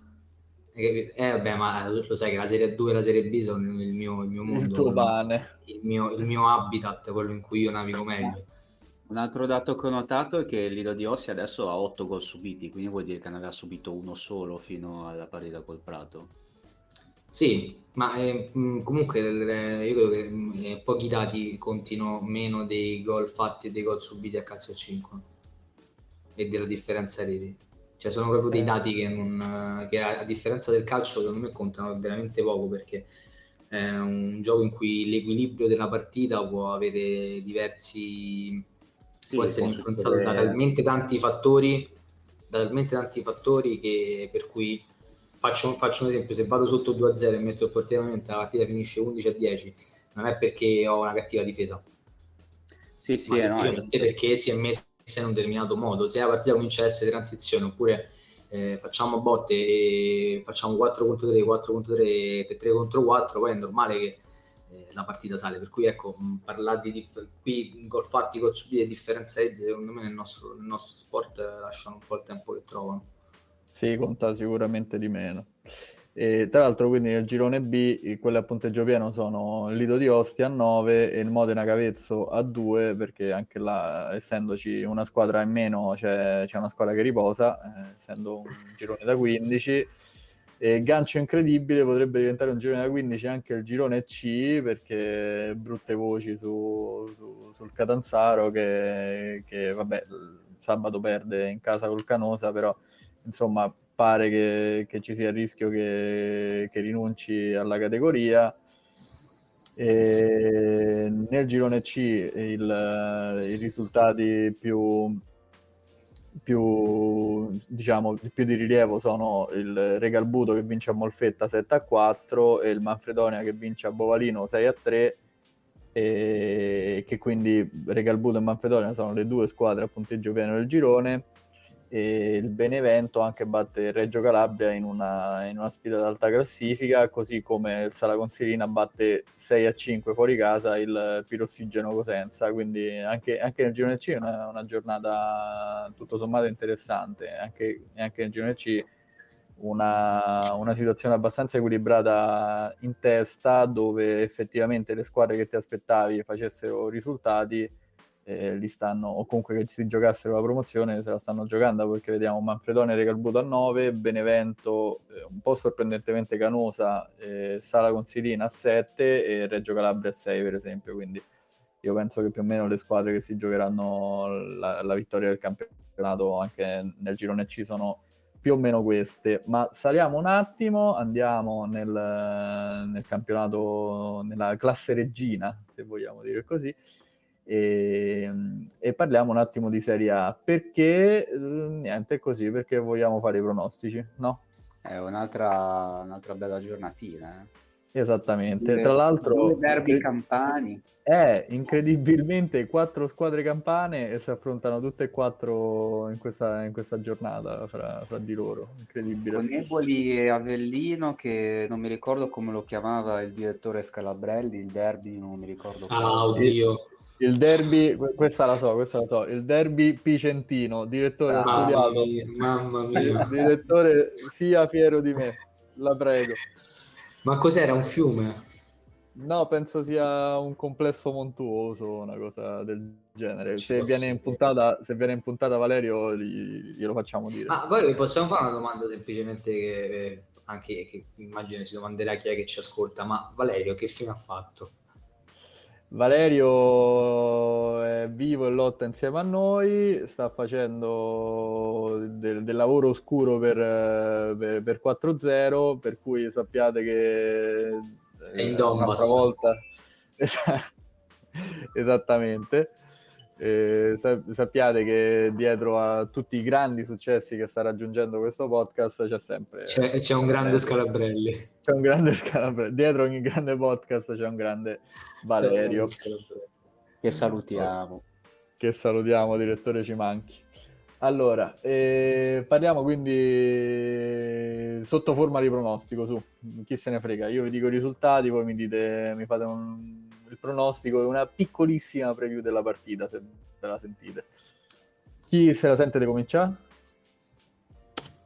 Eh, vabbè, ma lo sai che la Serie due e la Serie B sono il mio, il mio mondo. Il tuo pane. Il mio, il mio habitat, quello in cui io navigo meglio. Un altro dato che ho notato è che Lido di Ossi adesso ha otto gol subiti, quindi vuol dire che ne aveva subito uno solo fino alla partita col Prato. Sì, ma eh, comunque eh, io credo che eh, pochi dati contino meno dei gol fatti e dei gol subiti a calcio a cinque e della differenza reti. Cioè sono proprio dei dati che, non, che a, a differenza del calcio secondo me contano veramente poco, perché è un gioco in cui l'equilibrio della partita può avere diversi... Sì, può essere influenzato da talmente tanti fattori, da talmente tanti fattori che per cui... Faccio, faccio un esempio: se vado sotto due a zero e metto il portiere aumenta, la partita finisce undici a dieci, non è perché ho una cattiva difesa, sì, sì, ma no, è perché si è messa in un determinato modo. Se la partita comincia a essere transizione oppure eh, facciamo botte e facciamo quattro contro tre, quattro contro tre, tre contro quattro, poi è normale che eh, la partita sale. Per cui ecco, parlare di dif- qui gol fatti, gol subiti e differenza reti secondo me nel nostro, nel nostro sport eh, lasciano un po' il tempo che trovano. Sì, conta sicuramente di meno. E, tra l'altro, quindi nel girone B quelle a punteggio pieno sono il Lido di Ostia a nove e il Modena Cavezzo a due, perché anche là, essendoci una squadra in meno, c'è, c'è una squadra che riposa, eh, essendo un girone da quindici. E gancio incredibile, potrebbe diventare un girone da quindici anche il girone C, perché brutte voci su, su, sul Catanzaro che, che vabbè, sabato perde in casa col Canosa, però insomma pare che, che ci sia il rischio che, che rinunci alla categoria. E nel girone C il, i risultati più, più diciamo più di rilievo sono il Regalbuto che vince a Molfetta sette a quattro e il Manfredonia che vince a Bovalino sei a tre, e che quindi Regalbuto e Manfredonia sono le due squadre a punteggio pieno del girone. E il Benevento anche batte Reggio Calabria in una, in una sfida d'alta classifica, così come il Sala Consilina batte sei a cinque fuori casa il Pirossigeno Cosenza. Quindi anche, anche nel girone C è una, una giornata tutto sommato interessante, anche, anche nel girone C una, una situazione abbastanza equilibrata in testa, dove effettivamente le squadre che ti aspettavi facessero risultati Eh, li stanno, o comunque che si giocassero la promozione, se la stanno giocando, perché vediamo Manfredonia e Regalbuto a nove, Benevento eh, un po' sorprendentemente Canosa, eh, Sala Consilina a sette e Reggio Calabria a sei per esempio. Quindi io penso che più o meno le squadre che si giocheranno la, la vittoria del campionato anche nel girone C sono più o meno queste. Ma saliamo un attimo, andiamo nel, nel campionato, nella classe regina, se vogliamo dire così. E, e parliamo un attimo di Serie A, perché niente, è così, perché vogliamo fare i pronostici, no? È un'altra, un'altra bella giornatina, eh? Esattamente, le, tra l'altro derby incred- campani è incredibilmente quattro squadre campane e si affrontano tutte e quattro in questa, in questa giornata fra, fra di loro, incredibile. Con Eboli e Avellino, che non mi ricordo come lo chiamava il direttore Scalabrelli, il derby non mi ricordo come. Ah, oddio. Il derby, questa la so, questa la so, il derby picentino, direttore ah, studiato, mamma mia, direttore sia fiero di me, la prego. Ma cos'era, un fiume? No, penso sia un complesso montuoso, una cosa del genere. Se viene, in puntata, se viene in puntata Valerio, gli, glielo facciamo dire. Ma voi possiamo fare una domanda semplicemente che... anche che immagino si domanderà chi è che ci ascolta, ma Valerio che fine ha fatto? Valerio è vivo e lotta insieme a noi, sta facendo del, del lavoro oscuro per, per, per quattro zero, per cui sappiate che è in Donbass. Un'altra volta, es- esattamente, eh, sa- sappiate che dietro a tutti i grandi successi che sta raggiungendo questo podcast c'è sempre... C'è, c'è un grande Scalabrelli. C'è un grande Scalabrelli, dietro ogni grande podcast c'è un grande Valerio. Che salutiamo. Che salutiamo, direttore, ci manchi. Allora, eh, parliamo quindi sotto forma di pronostico, su, chi se ne frega. Io vi dico i risultati, poi mi dite, mi fate un, il pronostico e una piccolissima preview della partita, se ve la sentite. Chi se la sente di cominciare?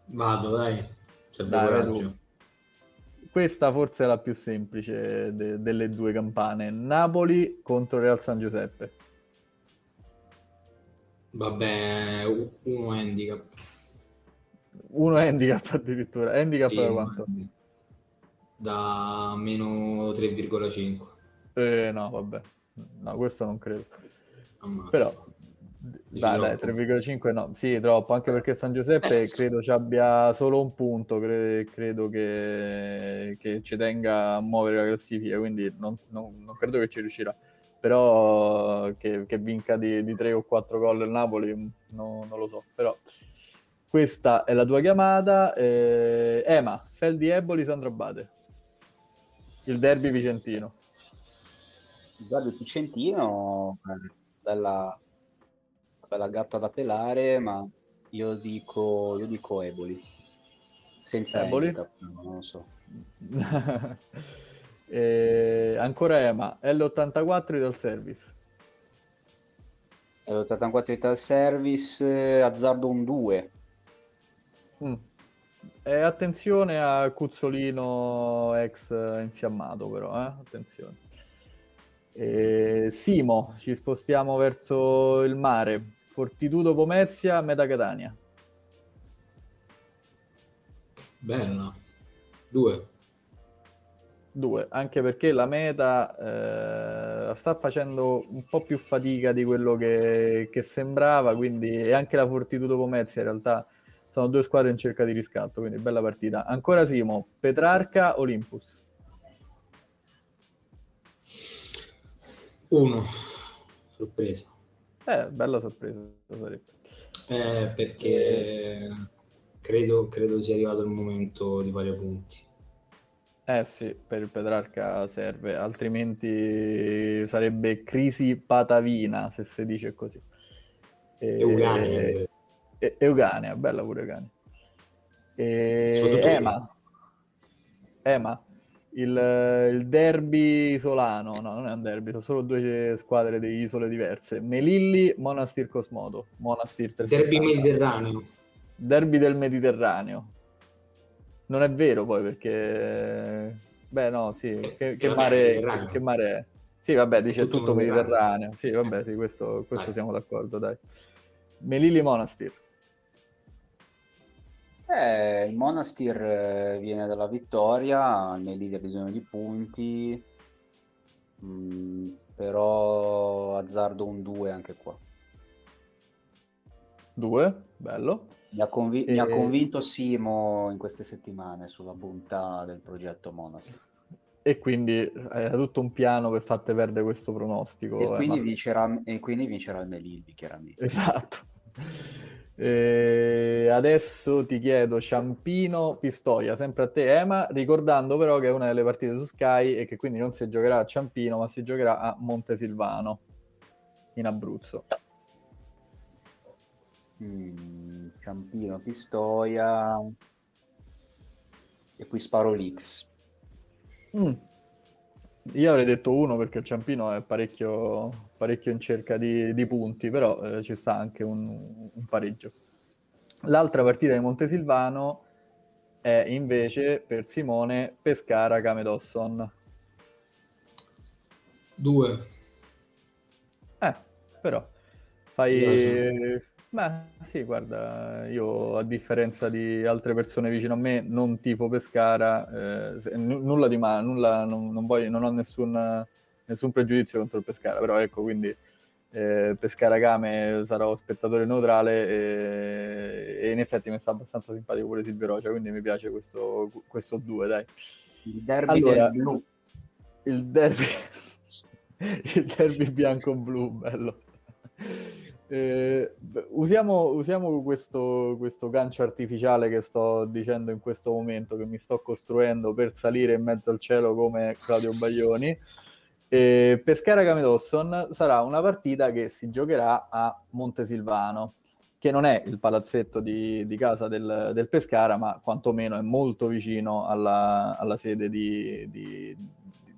Vado, dai. Se dai, coraggio. Questa forse è la più semplice de- delle due campane. Napoli contro Real San Giuseppe. Vabbè, uno handicap. Uno handicap addirittura. Handicap sì, da quanto? Da meno tre virgola cinque. Eh, no, vabbè. No, questo non credo. Ammazza. Però... Dai, dai, tre virgola cinque no, sì, troppo, anche perché San Giuseppe eh, credo ci abbia solo un punto, cre- credo che, che ci tenga a muovere la classifica, quindi non, non, non credo che ci riuscirà, però che, che vinca di, di tre o quattro gol il Napoli, no, non lo so, però questa è la tua chiamata, eh, Ema, Feldi Eboli, Sandro Abate, il derby vicentino. Il derby vicentino, bella... la gatta da pelare, ma io dico io dico Eboli senza Eboli handicap, non lo so. E ancora Ema, L ottantaquattro Ital Service. L ottantaquattro Ital Service, azzardo un due. Mm. E attenzione a Cuzzolino ex infiammato, però, eh? Attenzione. Eh, Simo, ci spostiamo verso il mare. Fortitudo Pomezia, Meta Catania. Bella. Due. Due, anche perché la Meta eh, sta facendo un po' più fatica di quello che, che sembrava, quindi e anche la Fortitudo Pomezia in realtà sono due squadre in cerca di riscatto, quindi bella partita. Ancora Simo, Petrarca Olympus. Uno, sorpresa. Eh, bella sorpresa. Eh, perché credo, credo sia arrivato il momento di fare punti. Eh sì, per il Petrarca serve, altrimenti sarebbe crisi patavina, se si dice così. E, Euganea. E, e, Euganea, bella pure Euganea. E, Ema. Ema. Il, il derby isolano, no, non è un derby, sono solo due squadre di isole diverse. Melilli, Monastir Cosmodo, Monastir derby mediterraneo, derby del Mediterraneo. Non è vero poi perché beh no, sì, che, che mare che mare è? Sì, vabbè, dice tutto, tutto mediterraneo. mediterraneo. Sì, vabbè, sì, questo questo dai. Siamo d'accordo, dai. Melilli Monastir. Eh, il Monastir viene dalla vittoria, Melilli ha bisogno di punti, mm, però azzardo un due anche qua. due, bello. Mi ha, convi- e... mi ha convinto Simo in queste settimane sulla bontà del progetto Monastir. E quindi era tutto un piano per farti perdere questo pronostico. E, eh, quindi, ma... vincerà, e quindi vincerà il Melilli, chiaramente. Esatto. E adesso ti chiedo Ciampino Pistoia, sempre a te Ema, ricordando però che è una delle partite su Sky e che quindi non si giocherà a Ciampino ma si giocherà a Montesilvano in Abruzzo. mm, Ciampino Pistoia e qui sparo l'X. mm. Io avrei detto uno perché il Ciampino è parecchio, parecchio in cerca di, di punti, però eh, ci sta anche un, un pareggio. L'altra partita di Montesilvano è invece per Simone Pescara Camedosson. Due. Eh, però fai, Beh, sì, guarda, io a differenza di altre persone vicino a me non tifo Pescara, eh, se, n- nulla di male, nulla, non, non, voglio, non ho nessun, nessun pregiudizio contro il Pescara, però ecco, quindi eh, Pescara Game sarò spettatore neutrale e, e in effetti mi sta abbastanza simpatico pure Silvio Rocha, quindi mi piace questo, questo due, dai. Il derby allora, del blu. Il derby, il derby bianco-blu, bello. Eh, usiamo, usiamo questo, questo gancio artificiale che sto dicendo in questo momento, che mi sto costruendo per salire in mezzo al cielo come Claudio Baglioni. eh, Pescara Camedosson sarà una partita che si giocherà a Montesilvano, che non è il palazzetto di, di casa del, del Pescara, ma quantomeno è molto vicino alla, alla sede di, di,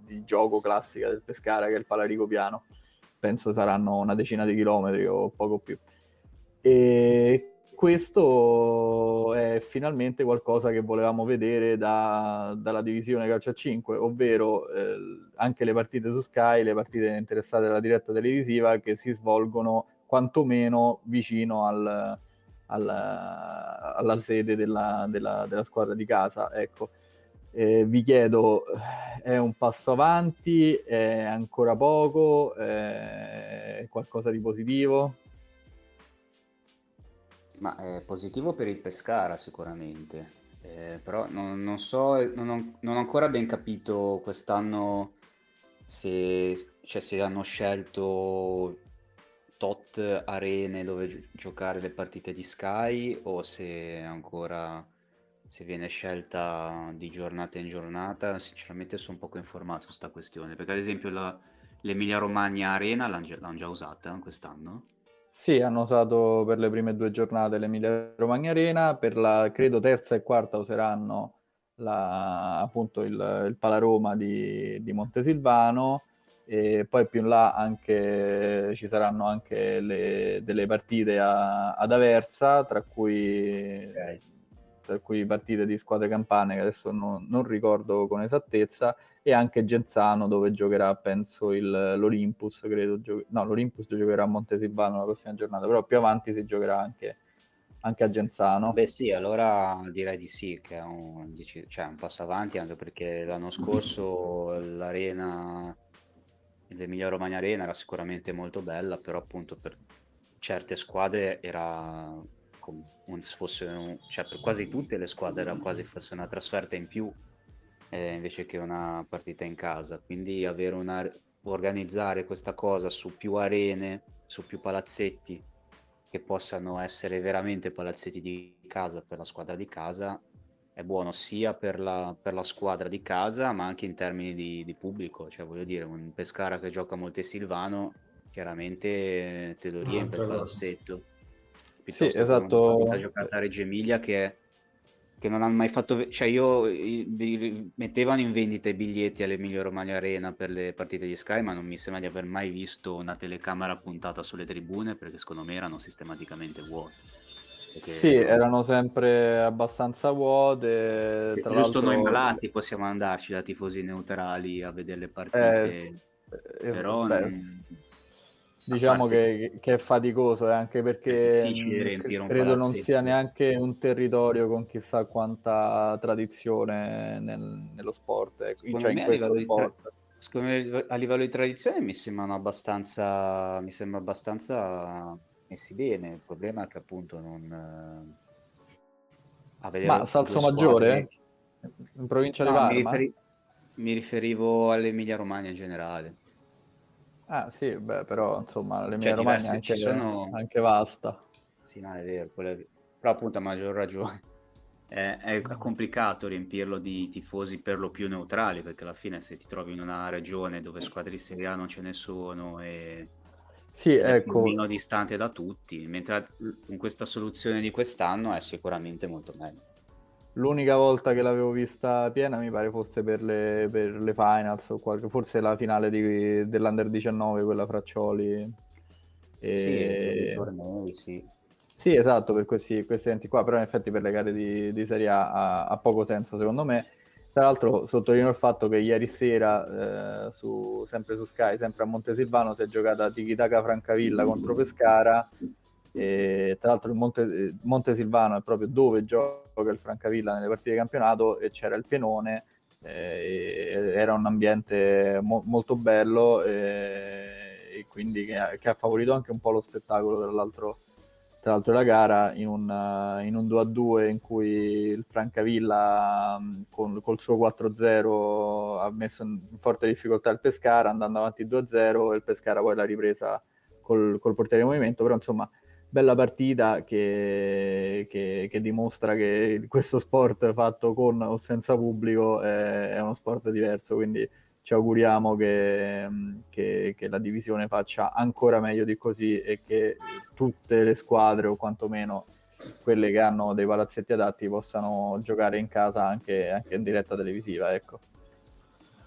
di gioco classica del Pescara, che è il Palarico Piano. Penso saranno una decina di chilometri o poco più. E questo è finalmente qualcosa che volevamo vedere da, dalla divisione calcio a cinque, ovvero eh, anche le partite su Sky, le partite interessate alla diretta televisiva, che si svolgono quantomeno vicino al, al, alla sede della, della, della squadra di casa, ecco. Eh, vi chiedo, è un passo avanti, è ancora poco, è qualcosa di positivo? Ma è positivo per il Pescara sicuramente, eh, però non, non so, non ho, non ho ancora ben capito quest'anno se, cioè, se hanno scelto tot arene dove gi- giocare le partite di Sky o se ancora... se viene scelta di giornata in giornata. Sinceramente sono poco informato su sta questione, perché ad esempio la, l'Emilia Romagna Arena l'hanno, l'hanno già usata quest'anno? Sì, hanno usato per le prime due giornate l'Emilia Romagna Arena, per la credo terza e quarta useranno la, appunto il, il Palaroma di, di Montesilvano, e poi più in là anche, ci saranno anche le, delle partite a, ad Aversa, tra cui... Okay. Per cui partite di squadre campane che adesso non, non ricordo con esattezza, e anche Genzano, dove giocherà penso il, l'Olympus credo giochi, no l'Olympus giocherà a Montesilvano la prossima giornata, però più avanti si giocherà anche, anche a Genzano. Beh sì, allora direi di sì, che è un, dici, cioè, un passo avanti, anche perché l'anno scorso l'arena, l'Emilia Romagna Arena era sicuramente molto bella, però appunto per certe squadre era... fosse un, cioè per quasi tutte le squadre era quasi fosse una trasferta in più, eh, invece che una partita in casa, quindi avere una, organizzare questa cosa su più arene, su più palazzetti che possano essere veramente palazzetti di casa per la squadra di casa è buono sia per la, per la squadra di casa, ma anche in termini di, di pubblico, cioè voglio dire, un Pescara che gioca a Montesilvano chiaramente te lo riempie il palazzetto. Sì, esatto. La giocata a Reggio Emilia che, che non hanno mai fatto, cioè io mettevano in vendita i biglietti all'Emilia Romagna Arena per le partite di Sky, ma non mi sembra di aver mai visto una telecamera puntata sulle tribune, perché secondo me erano sistematicamente vuote. Perché... Sì, erano sempre abbastanza vuote. Tra giusto l'altro... noi malati possiamo andarci da tifosi neutrali a vedere le partite, eh, però. Beh, non... Diciamo che, che è faticoso, eh, anche perché credo palazzetto. Non sia neanche un territorio con chissà quanta tradizione nel, nello sport. Eh. Secondo, cioè, me in questo sport. Tra... Secondo me a livello di tradizione mi sembrano abbastanza, mi sembra abbastanza messi bene. Il problema è che appunto non a vedere. Ma Salso Maggiore? Che... In provincia no, di Parma? Mi, riferi... mi riferivo all'Emilia Romagna in generale. Ah sì, beh, però insomma l'Emilia Romagna è anche, sono... anche vasta. Sì, no, è vero, quelle... però appunto a maggior ragione è, è complicato riempirlo di tifosi per lo più neutrali, perché alla fine se ti trovi in una regione dove squadre di Serie A non ce ne sono e sì, è ecco, un po' distante da tutti, mentre con questa soluzione di quest'anno è sicuramente molto meglio. L'unica volta che l'avevo vista piena mi pare fosse per le, per le finals o qualche, forse la finale di, dell'Under diciannove, quella fra Cioli e... sì, tornei, sì. Sì, esatto, per questi, questi eventi qua, però in effetti per le gare di, di Serie A ha, ha poco senso secondo me. Tra l'altro sottolineo il fatto che ieri sera eh, su, sempre su Sky, sempre a Montesilvano, si è giocata Tiki Taka Francavilla contro Pescara, E, tra l'altro il Monte, Montesilvano è proprio dove gioca il Francavilla nelle partite di campionato, e c'era il pienone, eh, era un ambiente mo- molto bello, eh, e quindi che ha, che ha favorito anche un po' lo spettacolo, tra l'altro tra l'altro la gara in un, in un due a due in cui il Francavilla con, col suo quattro a zero ha messo in forte difficoltà il Pescara, andando avanti due a zero, e il Pescara poi l'ha ripresa col, col portiere in movimento. Però insomma, bella partita che, che, che dimostra che questo sport fatto con o senza pubblico è, è uno sport diverso, quindi ci auguriamo che, che, che la divisione faccia ancora meglio di così, e che tutte le squadre, o quantomeno quelle che hanno dei palazzetti adatti, possano giocare in casa anche, anche in diretta televisiva, ecco.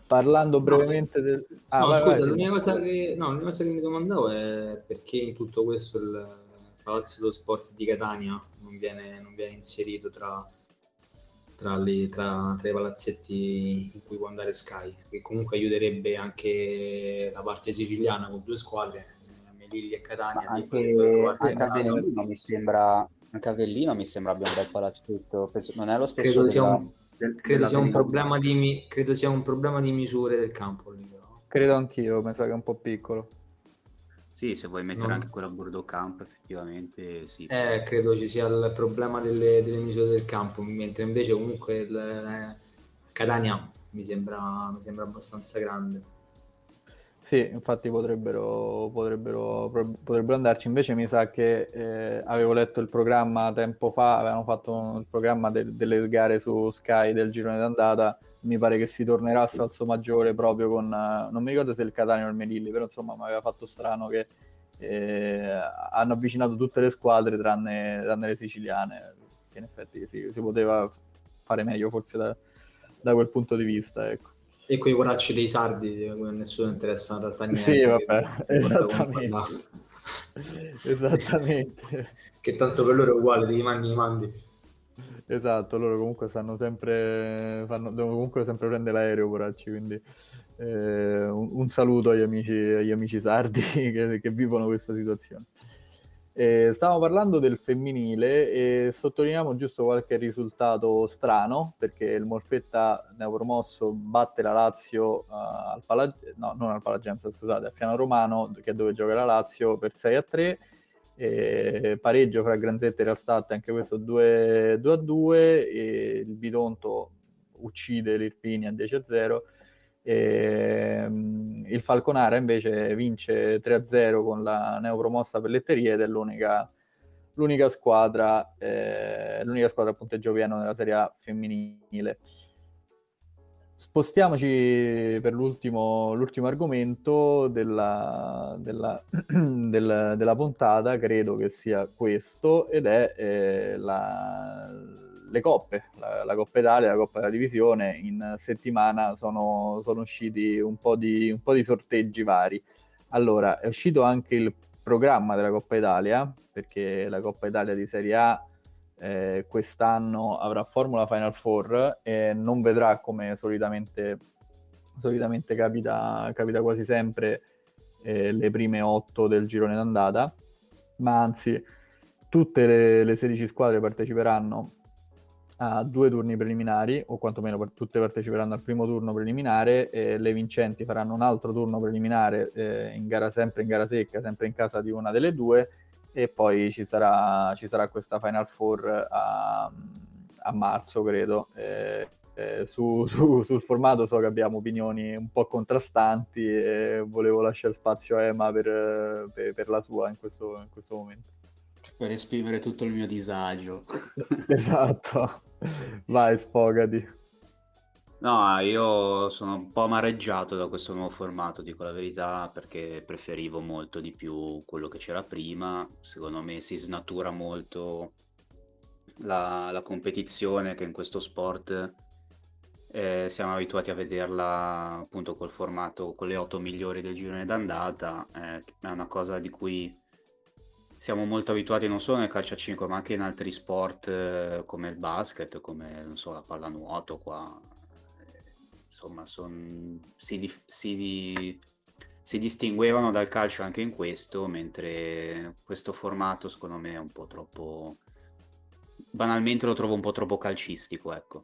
Parlando brevemente del... Ah, no, vai, scusa, vai. L'unica cosa che, no, l'unica cosa che mi domandavo è perché in tutto questo il Palazzo dello Sport di Catania non viene, non viene inserito tra... Tra, le, tra, tra i palazzetti in cui può andare Sky, che comunque aiuterebbe anche la parte siciliana con due squadre, Melilli e Catania. Anche, anche a Avellino mi sembra anche Avellino mi sembra abbia un bel palazzetto, non è lo stesso. Credo della, sia un, del, credo sia un problema di mi, credo sia un problema di misure del campo lì, però. Credo anch'io, penso che è un po' piccolo. Sì, se vuoi mettere no. anche quello a bordo campo, effettivamente sì. Eh, credo ci sia il problema delle, delle misure del campo, mentre invece comunque il, eh, Catania mi sembra, mi sembra abbastanza grande. Sì, infatti potrebbero, potrebbero, potrebbero andarci. Invece mi sa che eh, avevo letto il programma tempo fa, avevano fatto il programma de- delle gare su Sky del girone d'andata. Mi pare che si tornerà a Salsomaggiore proprio con, non mi ricordo se il Catania o il Melilli, però insomma mi aveva fatto strano che eh, hanno avvicinato tutte le squadre tranne, tranne le siciliane, che in effetti si, si poteva fare meglio forse da, da quel punto di vista, ecco. E quei coracci dei sardi a cui nessuno interessa in realtà niente. Sì, vabbè, esattamente. esattamente. Che tanto per loro è uguale, li mandi, li mandi. Esatto, loro comunque stanno sempre fanno, devono comunque sempre prendere l'aereo, poracci, quindi eh, un, un saluto agli amici, agli amici sardi che, che vivono questa situazione. Eh, stiamo parlando del femminile e sottolineiamo giusto qualche risultato strano, perché il Morfetta neopromosso batte la Lazio uh, al Pala, no, non al Palagenza, scusate, a Fiano Romano, che è dove gioca la Lazio, per sei a tre. E pareggio fra Granzetta e Realstat, anche questo due a due, e il Bidonto uccide l'Irpini a dieci a zero, e il Falconara invece vince tre a zero con la neopromossa Pelletterie, ed è l'unica, l'unica squadra eh, l'unica squadra a punteggio pieno nella Serie A femminile. Spostiamoci per l'ultimo, l'ultimo argomento della, della, del, della puntata, credo che sia questo, ed è eh, la, le coppe, la, la Coppa Italia, la Coppa della Divisione. In settimana sono, sono usciti un po' di, un po' di sorteggi vari. Allora, è uscito anche il programma della Coppa Italia, perché la Coppa Italia di Serie A Eh, quest'anno avrà formula Final Four e non vedrà, come solitamente, solitamente capita, capita quasi sempre, eh, le prime otto del girone d'andata, ma anzi tutte le, le sedici squadre parteciperanno a due turni preliminari, o quantomeno per, tutte parteciperanno al primo turno preliminare, e le vincenti faranno un altro turno preliminare eh, in gara, sempre in gara secca, sempre in casa di una delle due, e poi ci sarà, ci sarà questa Final Four a, a marzo, credo. Eh, eh, su, su, sul formato so che abbiamo opinioni un po' contrastanti, e volevo lasciare spazio a Emma per, per, per la sua in questo, in questo momento. Per esprimere tutto il mio disagio. Esatto, vai, sfogati. No, io sono un po' amareggiato da questo nuovo formato, dico la verità, perché preferivo molto di più quello che c'era prima. Secondo me si snatura molto la, la competizione, che in questo sport eh, siamo abituati a vederla appunto col formato, con le otto migliori del girone d'andata. Eh, è una cosa di cui siamo molto abituati non solo nel calcio a cinque, ma anche in altri sport eh, come il basket, come non so, la pallanuoto qua. Insomma, son, si, si, si distinguevano dal calcio anche in questo, mentre questo formato secondo me è un po' troppo, banalmente lo trovo un po' troppo calcistico, ecco,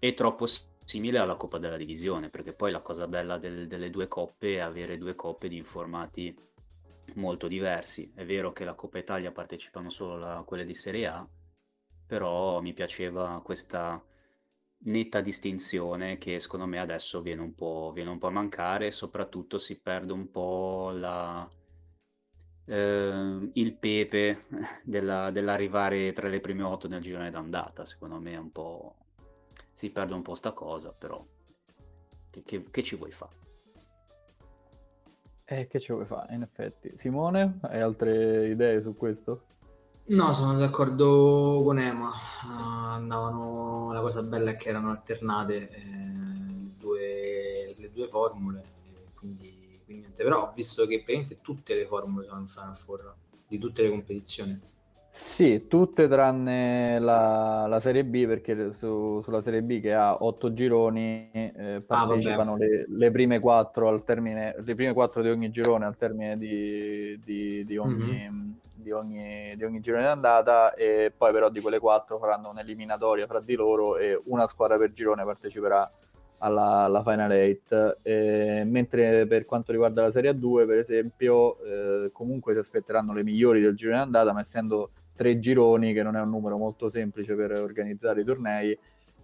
e troppo simile alla Coppa della Divisione, perché poi la cosa bella del, delle due coppe è avere due coppe di formati molto diversi. È vero che la Coppa Italia partecipano solo la, quelle di Serie A, però mi piaceva questa netta distinzione che secondo me adesso viene un po', viene un po' a mancare, e soprattutto si perde un po' la, eh, il pepe della, dell'arrivare tra le prime otto nel girone d'andata. Secondo me è un po', si perde un po' sta cosa, però che, che, che ci vuoi fare? Eh, che ci vuoi fare, in effetti. Simone, hai altre idee su questo? No, sono d'accordo con Ema. Uh, andavano, la cosa bella è che erano alternate eh, le, due, le due formule, eh, quindi, quindi però ho visto che praticamente tutte le formule sono in Final Four di tutte le competizioni. Sì, tutte tranne la, la Serie B, perché su, sulla Serie B, che ha otto gironi, eh, partecipano ah, le, le prime quattro al termine, le prime quattro di ogni girone al termine di, di, di ogni mm-hmm. Di ogni, di ogni girone d'andata, e poi però di quelle quattro faranno un'eliminatoria fra di loro, e una squadra per girone parteciperà alla, alla Final Eight. E, mentre per quanto riguarda la Serie A due, per esempio, eh, comunque si aspetteranno le migliori del girone d'andata, ma essendo tre gironi, che non è un numero molto semplice per organizzare i tornei,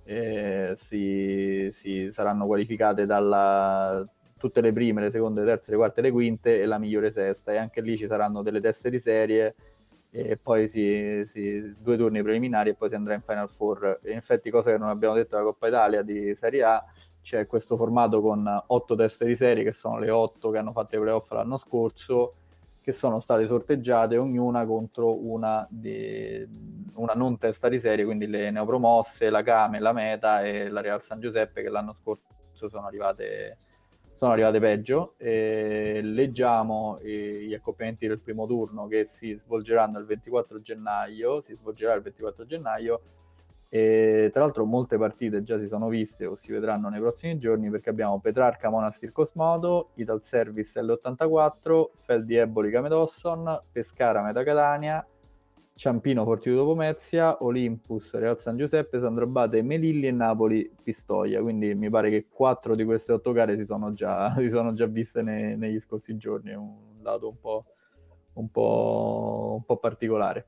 eh, si, si saranno qualificate dalla... tutte le prime, le seconde, le terze, le quarte, le quinte e la migliore sesta, e anche lì ci saranno delle teste di serie, e poi si, si, due turni preliminari e poi si andrà in Final Four. E in effetti, cosa che non abbiamo detto della Coppa Italia di Serie A, c'è questo formato con otto teste di serie, che sono le otto che hanno fatto i playoff l'anno scorso, che sono state sorteggiate ognuna contro una, di, una non testa di serie, quindi le neopromosse, la Came, la Meta e la Real San Giuseppe, che l'anno scorso sono arrivate... sono arrivate peggio. E leggiamo eh, gli accoppiamenti del primo turno, che si svolgeranno il ventiquattro gennaio, si svolgerà il ventiquattro gennaio, e tra l'altro molte partite già si sono viste o si vedranno nei prossimi giorni, perché abbiamo Petrarca Monastir Cosmodo, Italservice L ottantaquattro, Feldi Eboli Game Dawson, Pescara Meta Catania, Ciampino Fortitudo Pomezia, Olympus Real San Giuseppe, Sandro Abate Melilli e Napoli Pistoia. Quindi mi pare che quattro di queste otto gare si sono già, si sono già viste nei, negli scorsi giorni. È un dato un po', un po', un po' particolare.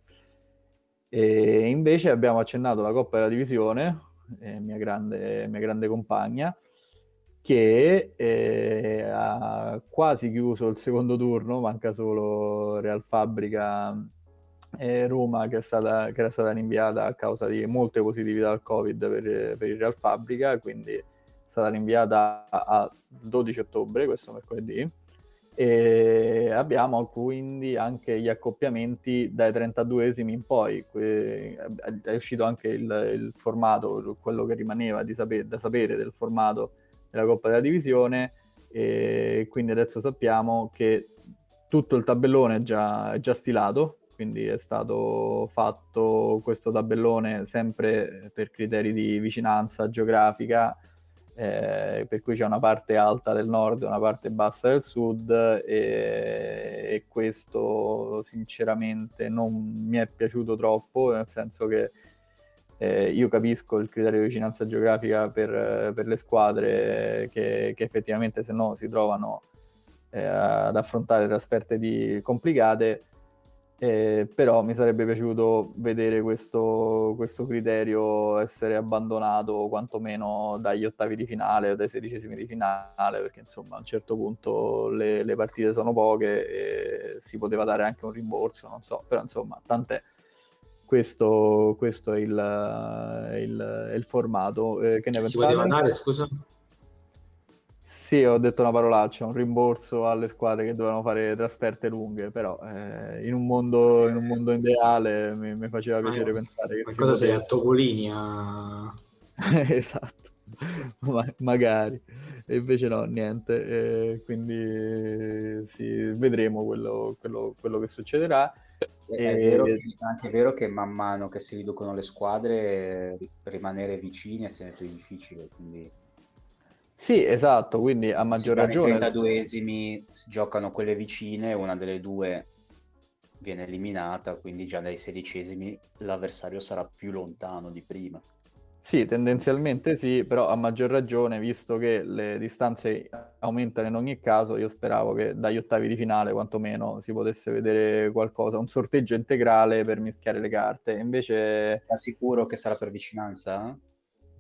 E invece abbiamo accennato la Coppa della Divisione, eh, mia grande, mia grande compagna, che eh, ha quasi chiuso il secondo turno, manca solo Real Fabbrica e Roma, che, è stata, che era stata rinviata a causa di molte positività al Covid per, per il Real Fabbrica, quindi è stata rinviata al dodici ottobre, questo mercoledì. E abbiamo quindi anche gli accoppiamenti dai trentaduesimi in poi. Que- è uscito anche il, il formato, quello che rimaneva di sape- da sapere del formato della Coppa della Divisione, e quindi adesso sappiamo che tutto il tabellone è già, è già stilato. Quindi è stato fatto questo tabellone sempre per criteri di vicinanza geografica, eh, per cui c'è una parte alta del nord e una parte bassa del sud, e, e questo sinceramente non mi è piaciuto troppo, nel senso che eh, io capisco il criterio di vicinanza geografica per, per le squadre che, che effettivamente se no si trovano eh, ad affrontare trasferte di complicate. Eh, però mi sarebbe piaciuto vedere questo, questo criterio essere abbandonato quantomeno dagli ottavi di finale o dai sedicesimi di finale, perché insomma a un certo punto le, le partite sono poche e si poteva dare anche un rimborso, non so, però insomma tant'è. Questo, questo è il, il, il formato. Eh, che ne si pensate? Poteva dare, scusa? Sì, ho detto una parolaccia, un rimborso alle squadre che dovevano fare trasferte lunghe, però eh, in, un mondo, in un mondo ideale mi, mi faceva piacere ah, pensare che... Ma cosa sei, a Topolini? A... esatto, ma, magari, e invece no, niente, eh, quindi sì, vedremo quello, quello, quello che succederà. È, e... vero, è anche vero che man mano che si riducono le squadre rimanere vicine è sempre più difficile, quindi... Sì, esatto, quindi a maggior sì, ragione. I trentaduesimi giocano quelle vicine, una delle due viene eliminata, quindi già dai sedicesimi l'avversario sarà più lontano di prima. Sì, tendenzialmente sì, però a maggior ragione, visto che le distanze aumentano in ogni caso, io speravo che dagli ottavi di finale quantomeno si potesse vedere qualcosa, un sorteggio integrale per mischiare le carte. Invece... Sei sicuro che sarà per vicinanza?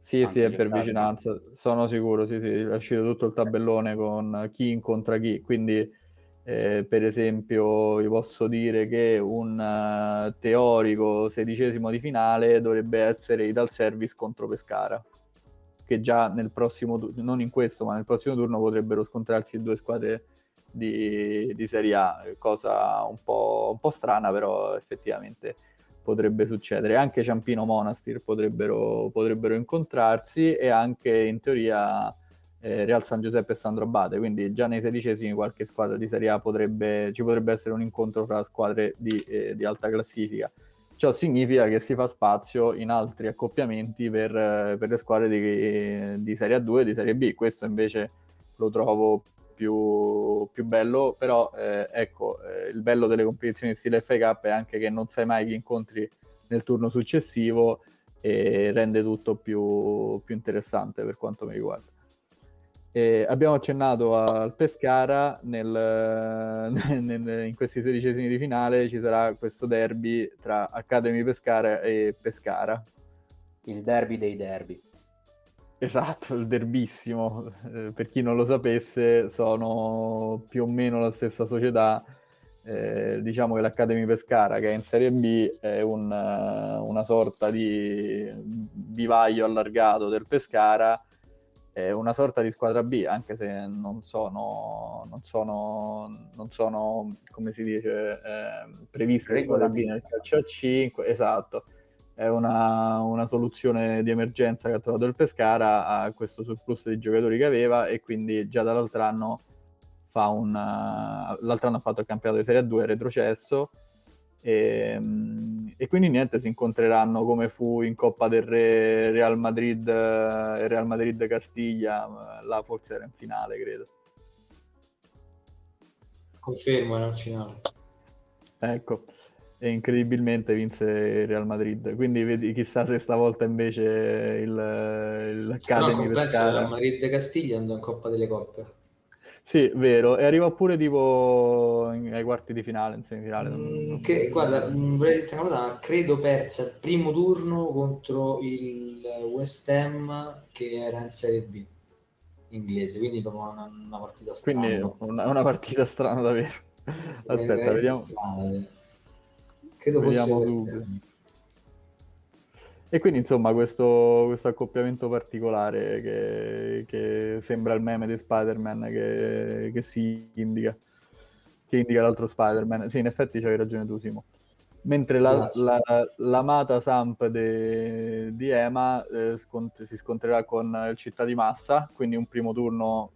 Sì, sì, è per ottavi. Vicinanza, sono sicuro, sì, sì, è uscito tutto il tabellone con chi incontra chi, quindi... Eh, per esempio vi posso dire che un uh, teorico sedicesimo di finale dovrebbe essere Italservice contro Pescara, che già nel prossimo tu- non in questo ma nel prossimo turno potrebbero scontrarsi due squadre di, di Serie A, cosa un po', un po' strana, però effettivamente potrebbe succedere. Anche Ciampino Monastir potrebbero, potrebbero incontrarsi, e anche in teoria Real San Giuseppe e Sandro Abate, quindi già nei sedicesimi qualche squadra di Serie A potrebbe, ci potrebbe essere un incontro fra squadre di, eh, di alta classifica. Ciò significa che si fa spazio in altri accoppiamenti per, per le squadre di, di Serie A due e di Serie B. Questo invece lo trovo più, più bello, però eh, ecco, eh, il bello delle competizioni di stile F A Cup è anche che non sai mai chi incontri nel turno successivo, e rende tutto più, più interessante per quanto mi riguarda. Eh, abbiamo accennato al Pescara nel, nel, in questi sedicesimi di finale ci sarà questo derby tra Academy Pescara e Pescara, il derby dei derby. Esatto, il derbissimo. Eh, per chi non lo sapesse, sono più o meno la stessa società. Eh, diciamo che l'Academy Pescara, che è in Serie B, è un, una sorta di vivaio allargato del Pescara, è una sorta di squadra B, anche se non sono non sono non sono come si dice eh, previste squadra B nel calcio a cinque. Esatto, è una, una soluzione di emergenza che ha trovato il Pescara a questo surplus di giocatori che aveva, e quindi già dall'altro anno fa un l'altro anno ha fatto il campionato di Serie A due, retrocesso, e, e quindi niente, si incontreranno come fu in Coppa del Re Real Madrid e Real Madrid Castiglia, là forse era in finale, credo. Confermo, era in finale. Ecco, e incredibilmente vinse il Real Madrid, quindi vedi, chissà se stavolta invece il l'Academy no, Pescara Real Madrid Castiglia andò in Coppa delle Coppe. Sì, vero, e arriva pure tipo ai quarti di finale, in semifinale. Mm, che, guarda, vorrei dire una cosa, credo persa il primo turno contro il West Ham, che era in Serie B inglese, quindi proprio una, una partita strana. Quindi una, una partita strana davvero. Aspetta, eh, vediamo. Strana. Credo vediamo fosse West Ham. E quindi insomma questo, questo accoppiamento particolare che, che sembra il meme di Spider-Man che, che si indica, che indica l'altro Spider-Man. Sì, in effetti c'hai ragione tu, Simo. Mentre la, la, l'amata Samp de, di Ema eh, scont- si scontrerà con il Città di Massa, quindi un primo turno,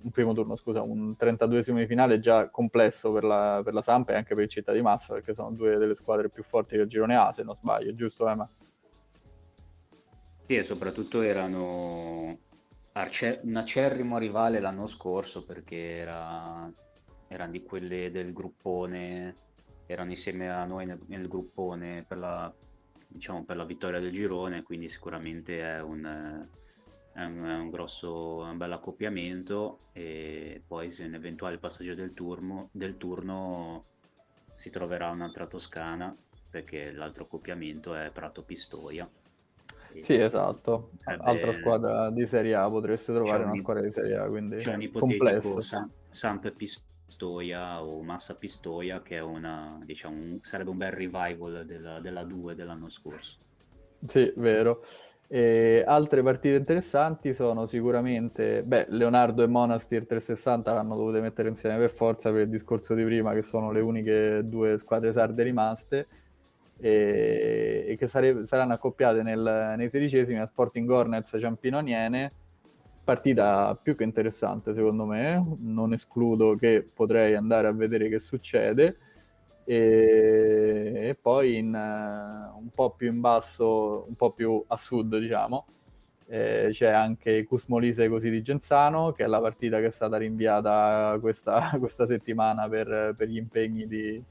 un primo turno scusa, un trentaduesimo di finale già complesso per la, per la Samp e anche per il Città di Massa, perché sono due delle squadre più forti del girone A, se non sbaglio, giusto Ema? Sì, e soprattutto erano arce- un acerrimo rivale l'anno scorso, perché era... erano di quelle del gruppone, erano insieme a noi nel, nel gruppone per la, diciamo, per la vittoria del girone, quindi sicuramente è un, è un, è un grosso, un bel accoppiamento. E poi se un eventuale passaggio del turno, del turno si troverà un'altra toscana, perché l'altro accoppiamento è Prato-Pistoia. Sì, esatto, sarebbe... altra squadra di Serie A, potreste trovare un... una squadra di Serie A, quindi c'è un ipotetico Sam... Samp Pistoia o Massa Pistoia, che è una, diciamo, un... sarebbe un bel revival della, della due dell'anno scorso. Sì, vero. E altre partite interessanti sono sicuramente, beh, Leonardo e Monastir trecentosessanta l'hanno dovute mettere insieme per forza per il discorso di prima, che sono le uniche due squadre sarde rimaste, e che sare- saranno accoppiate nel, nei sedicesimi a Sporting Hornets Ciampino Aniene. Partita più che interessante secondo me, non escludo che potrei andare a vedere che succede. E, e poi in, uh, un po' più in basso, un po' più a sud diciamo, eh, c'è anche Cusmolise così di Genzano, che è la partita che è stata rinviata questa, questa settimana per, per gli impegni di,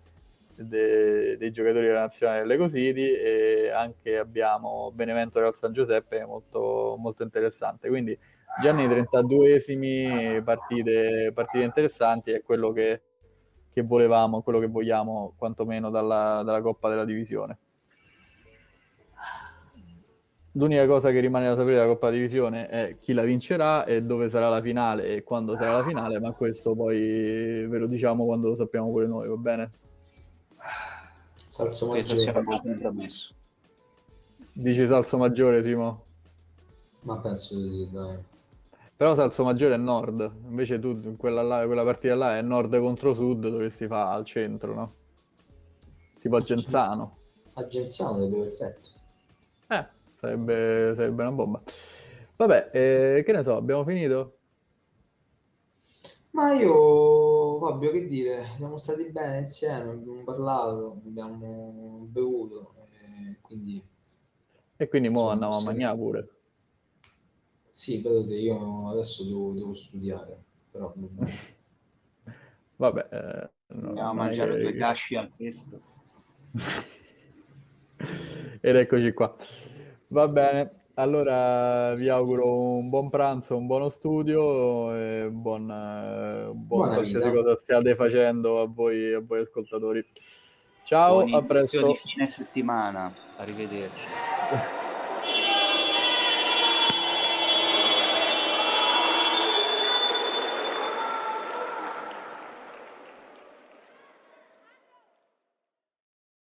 de, dei giocatori della nazionale delle Cosidi, e anche abbiamo Benevento Real San Giuseppe, molto, molto interessante. Quindi già nei trentaduesimi partite, partite interessanti, è quello che, che volevamo, quello che vogliamo quantomeno dalla, dalla Coppa della Divisione. L'unica cosa che rimane da sapere della Coppa Divisione è chi la vincerà e dove sarà la finale e quando sarà la finale, ma questo poi ve lo diciamo quando lo sappiamo pure noi, va bene? Salso Maggiore. Dici Salso Maggiore, Timo? Ma penso di dai. Però Salso Maggiore è nord, invece tu quella, là, quella partita là è nord contro sud, dovresti fare al centro, no? Tipo a Genzano. A Genzano è perfetto. Eh. Sarebbe, sarebbe una bomba. Vabbè, eh, che ne so, abbiamo finito? Ma io, Fabio, che dire, siamo stati bene insieme, abbiamo parlato, abbiamo bevuto, eh, quindi... E quindi mo andiamo a mangiare pure. Sì, vedete, io adesso devo, devo studiare, però... Vabbè... Eh, andiamo a mangiare che... due gashi al pesto. Ed eccoci qua. Va bene, allora vi auguro un buon pranzo, un buono studio e buon, buon qualsiasi vita. Cosa stiate facendo a voi, a voi ascoltatori. Ciao, buon a presto. Buon inizio di fine settimana, arrivederci.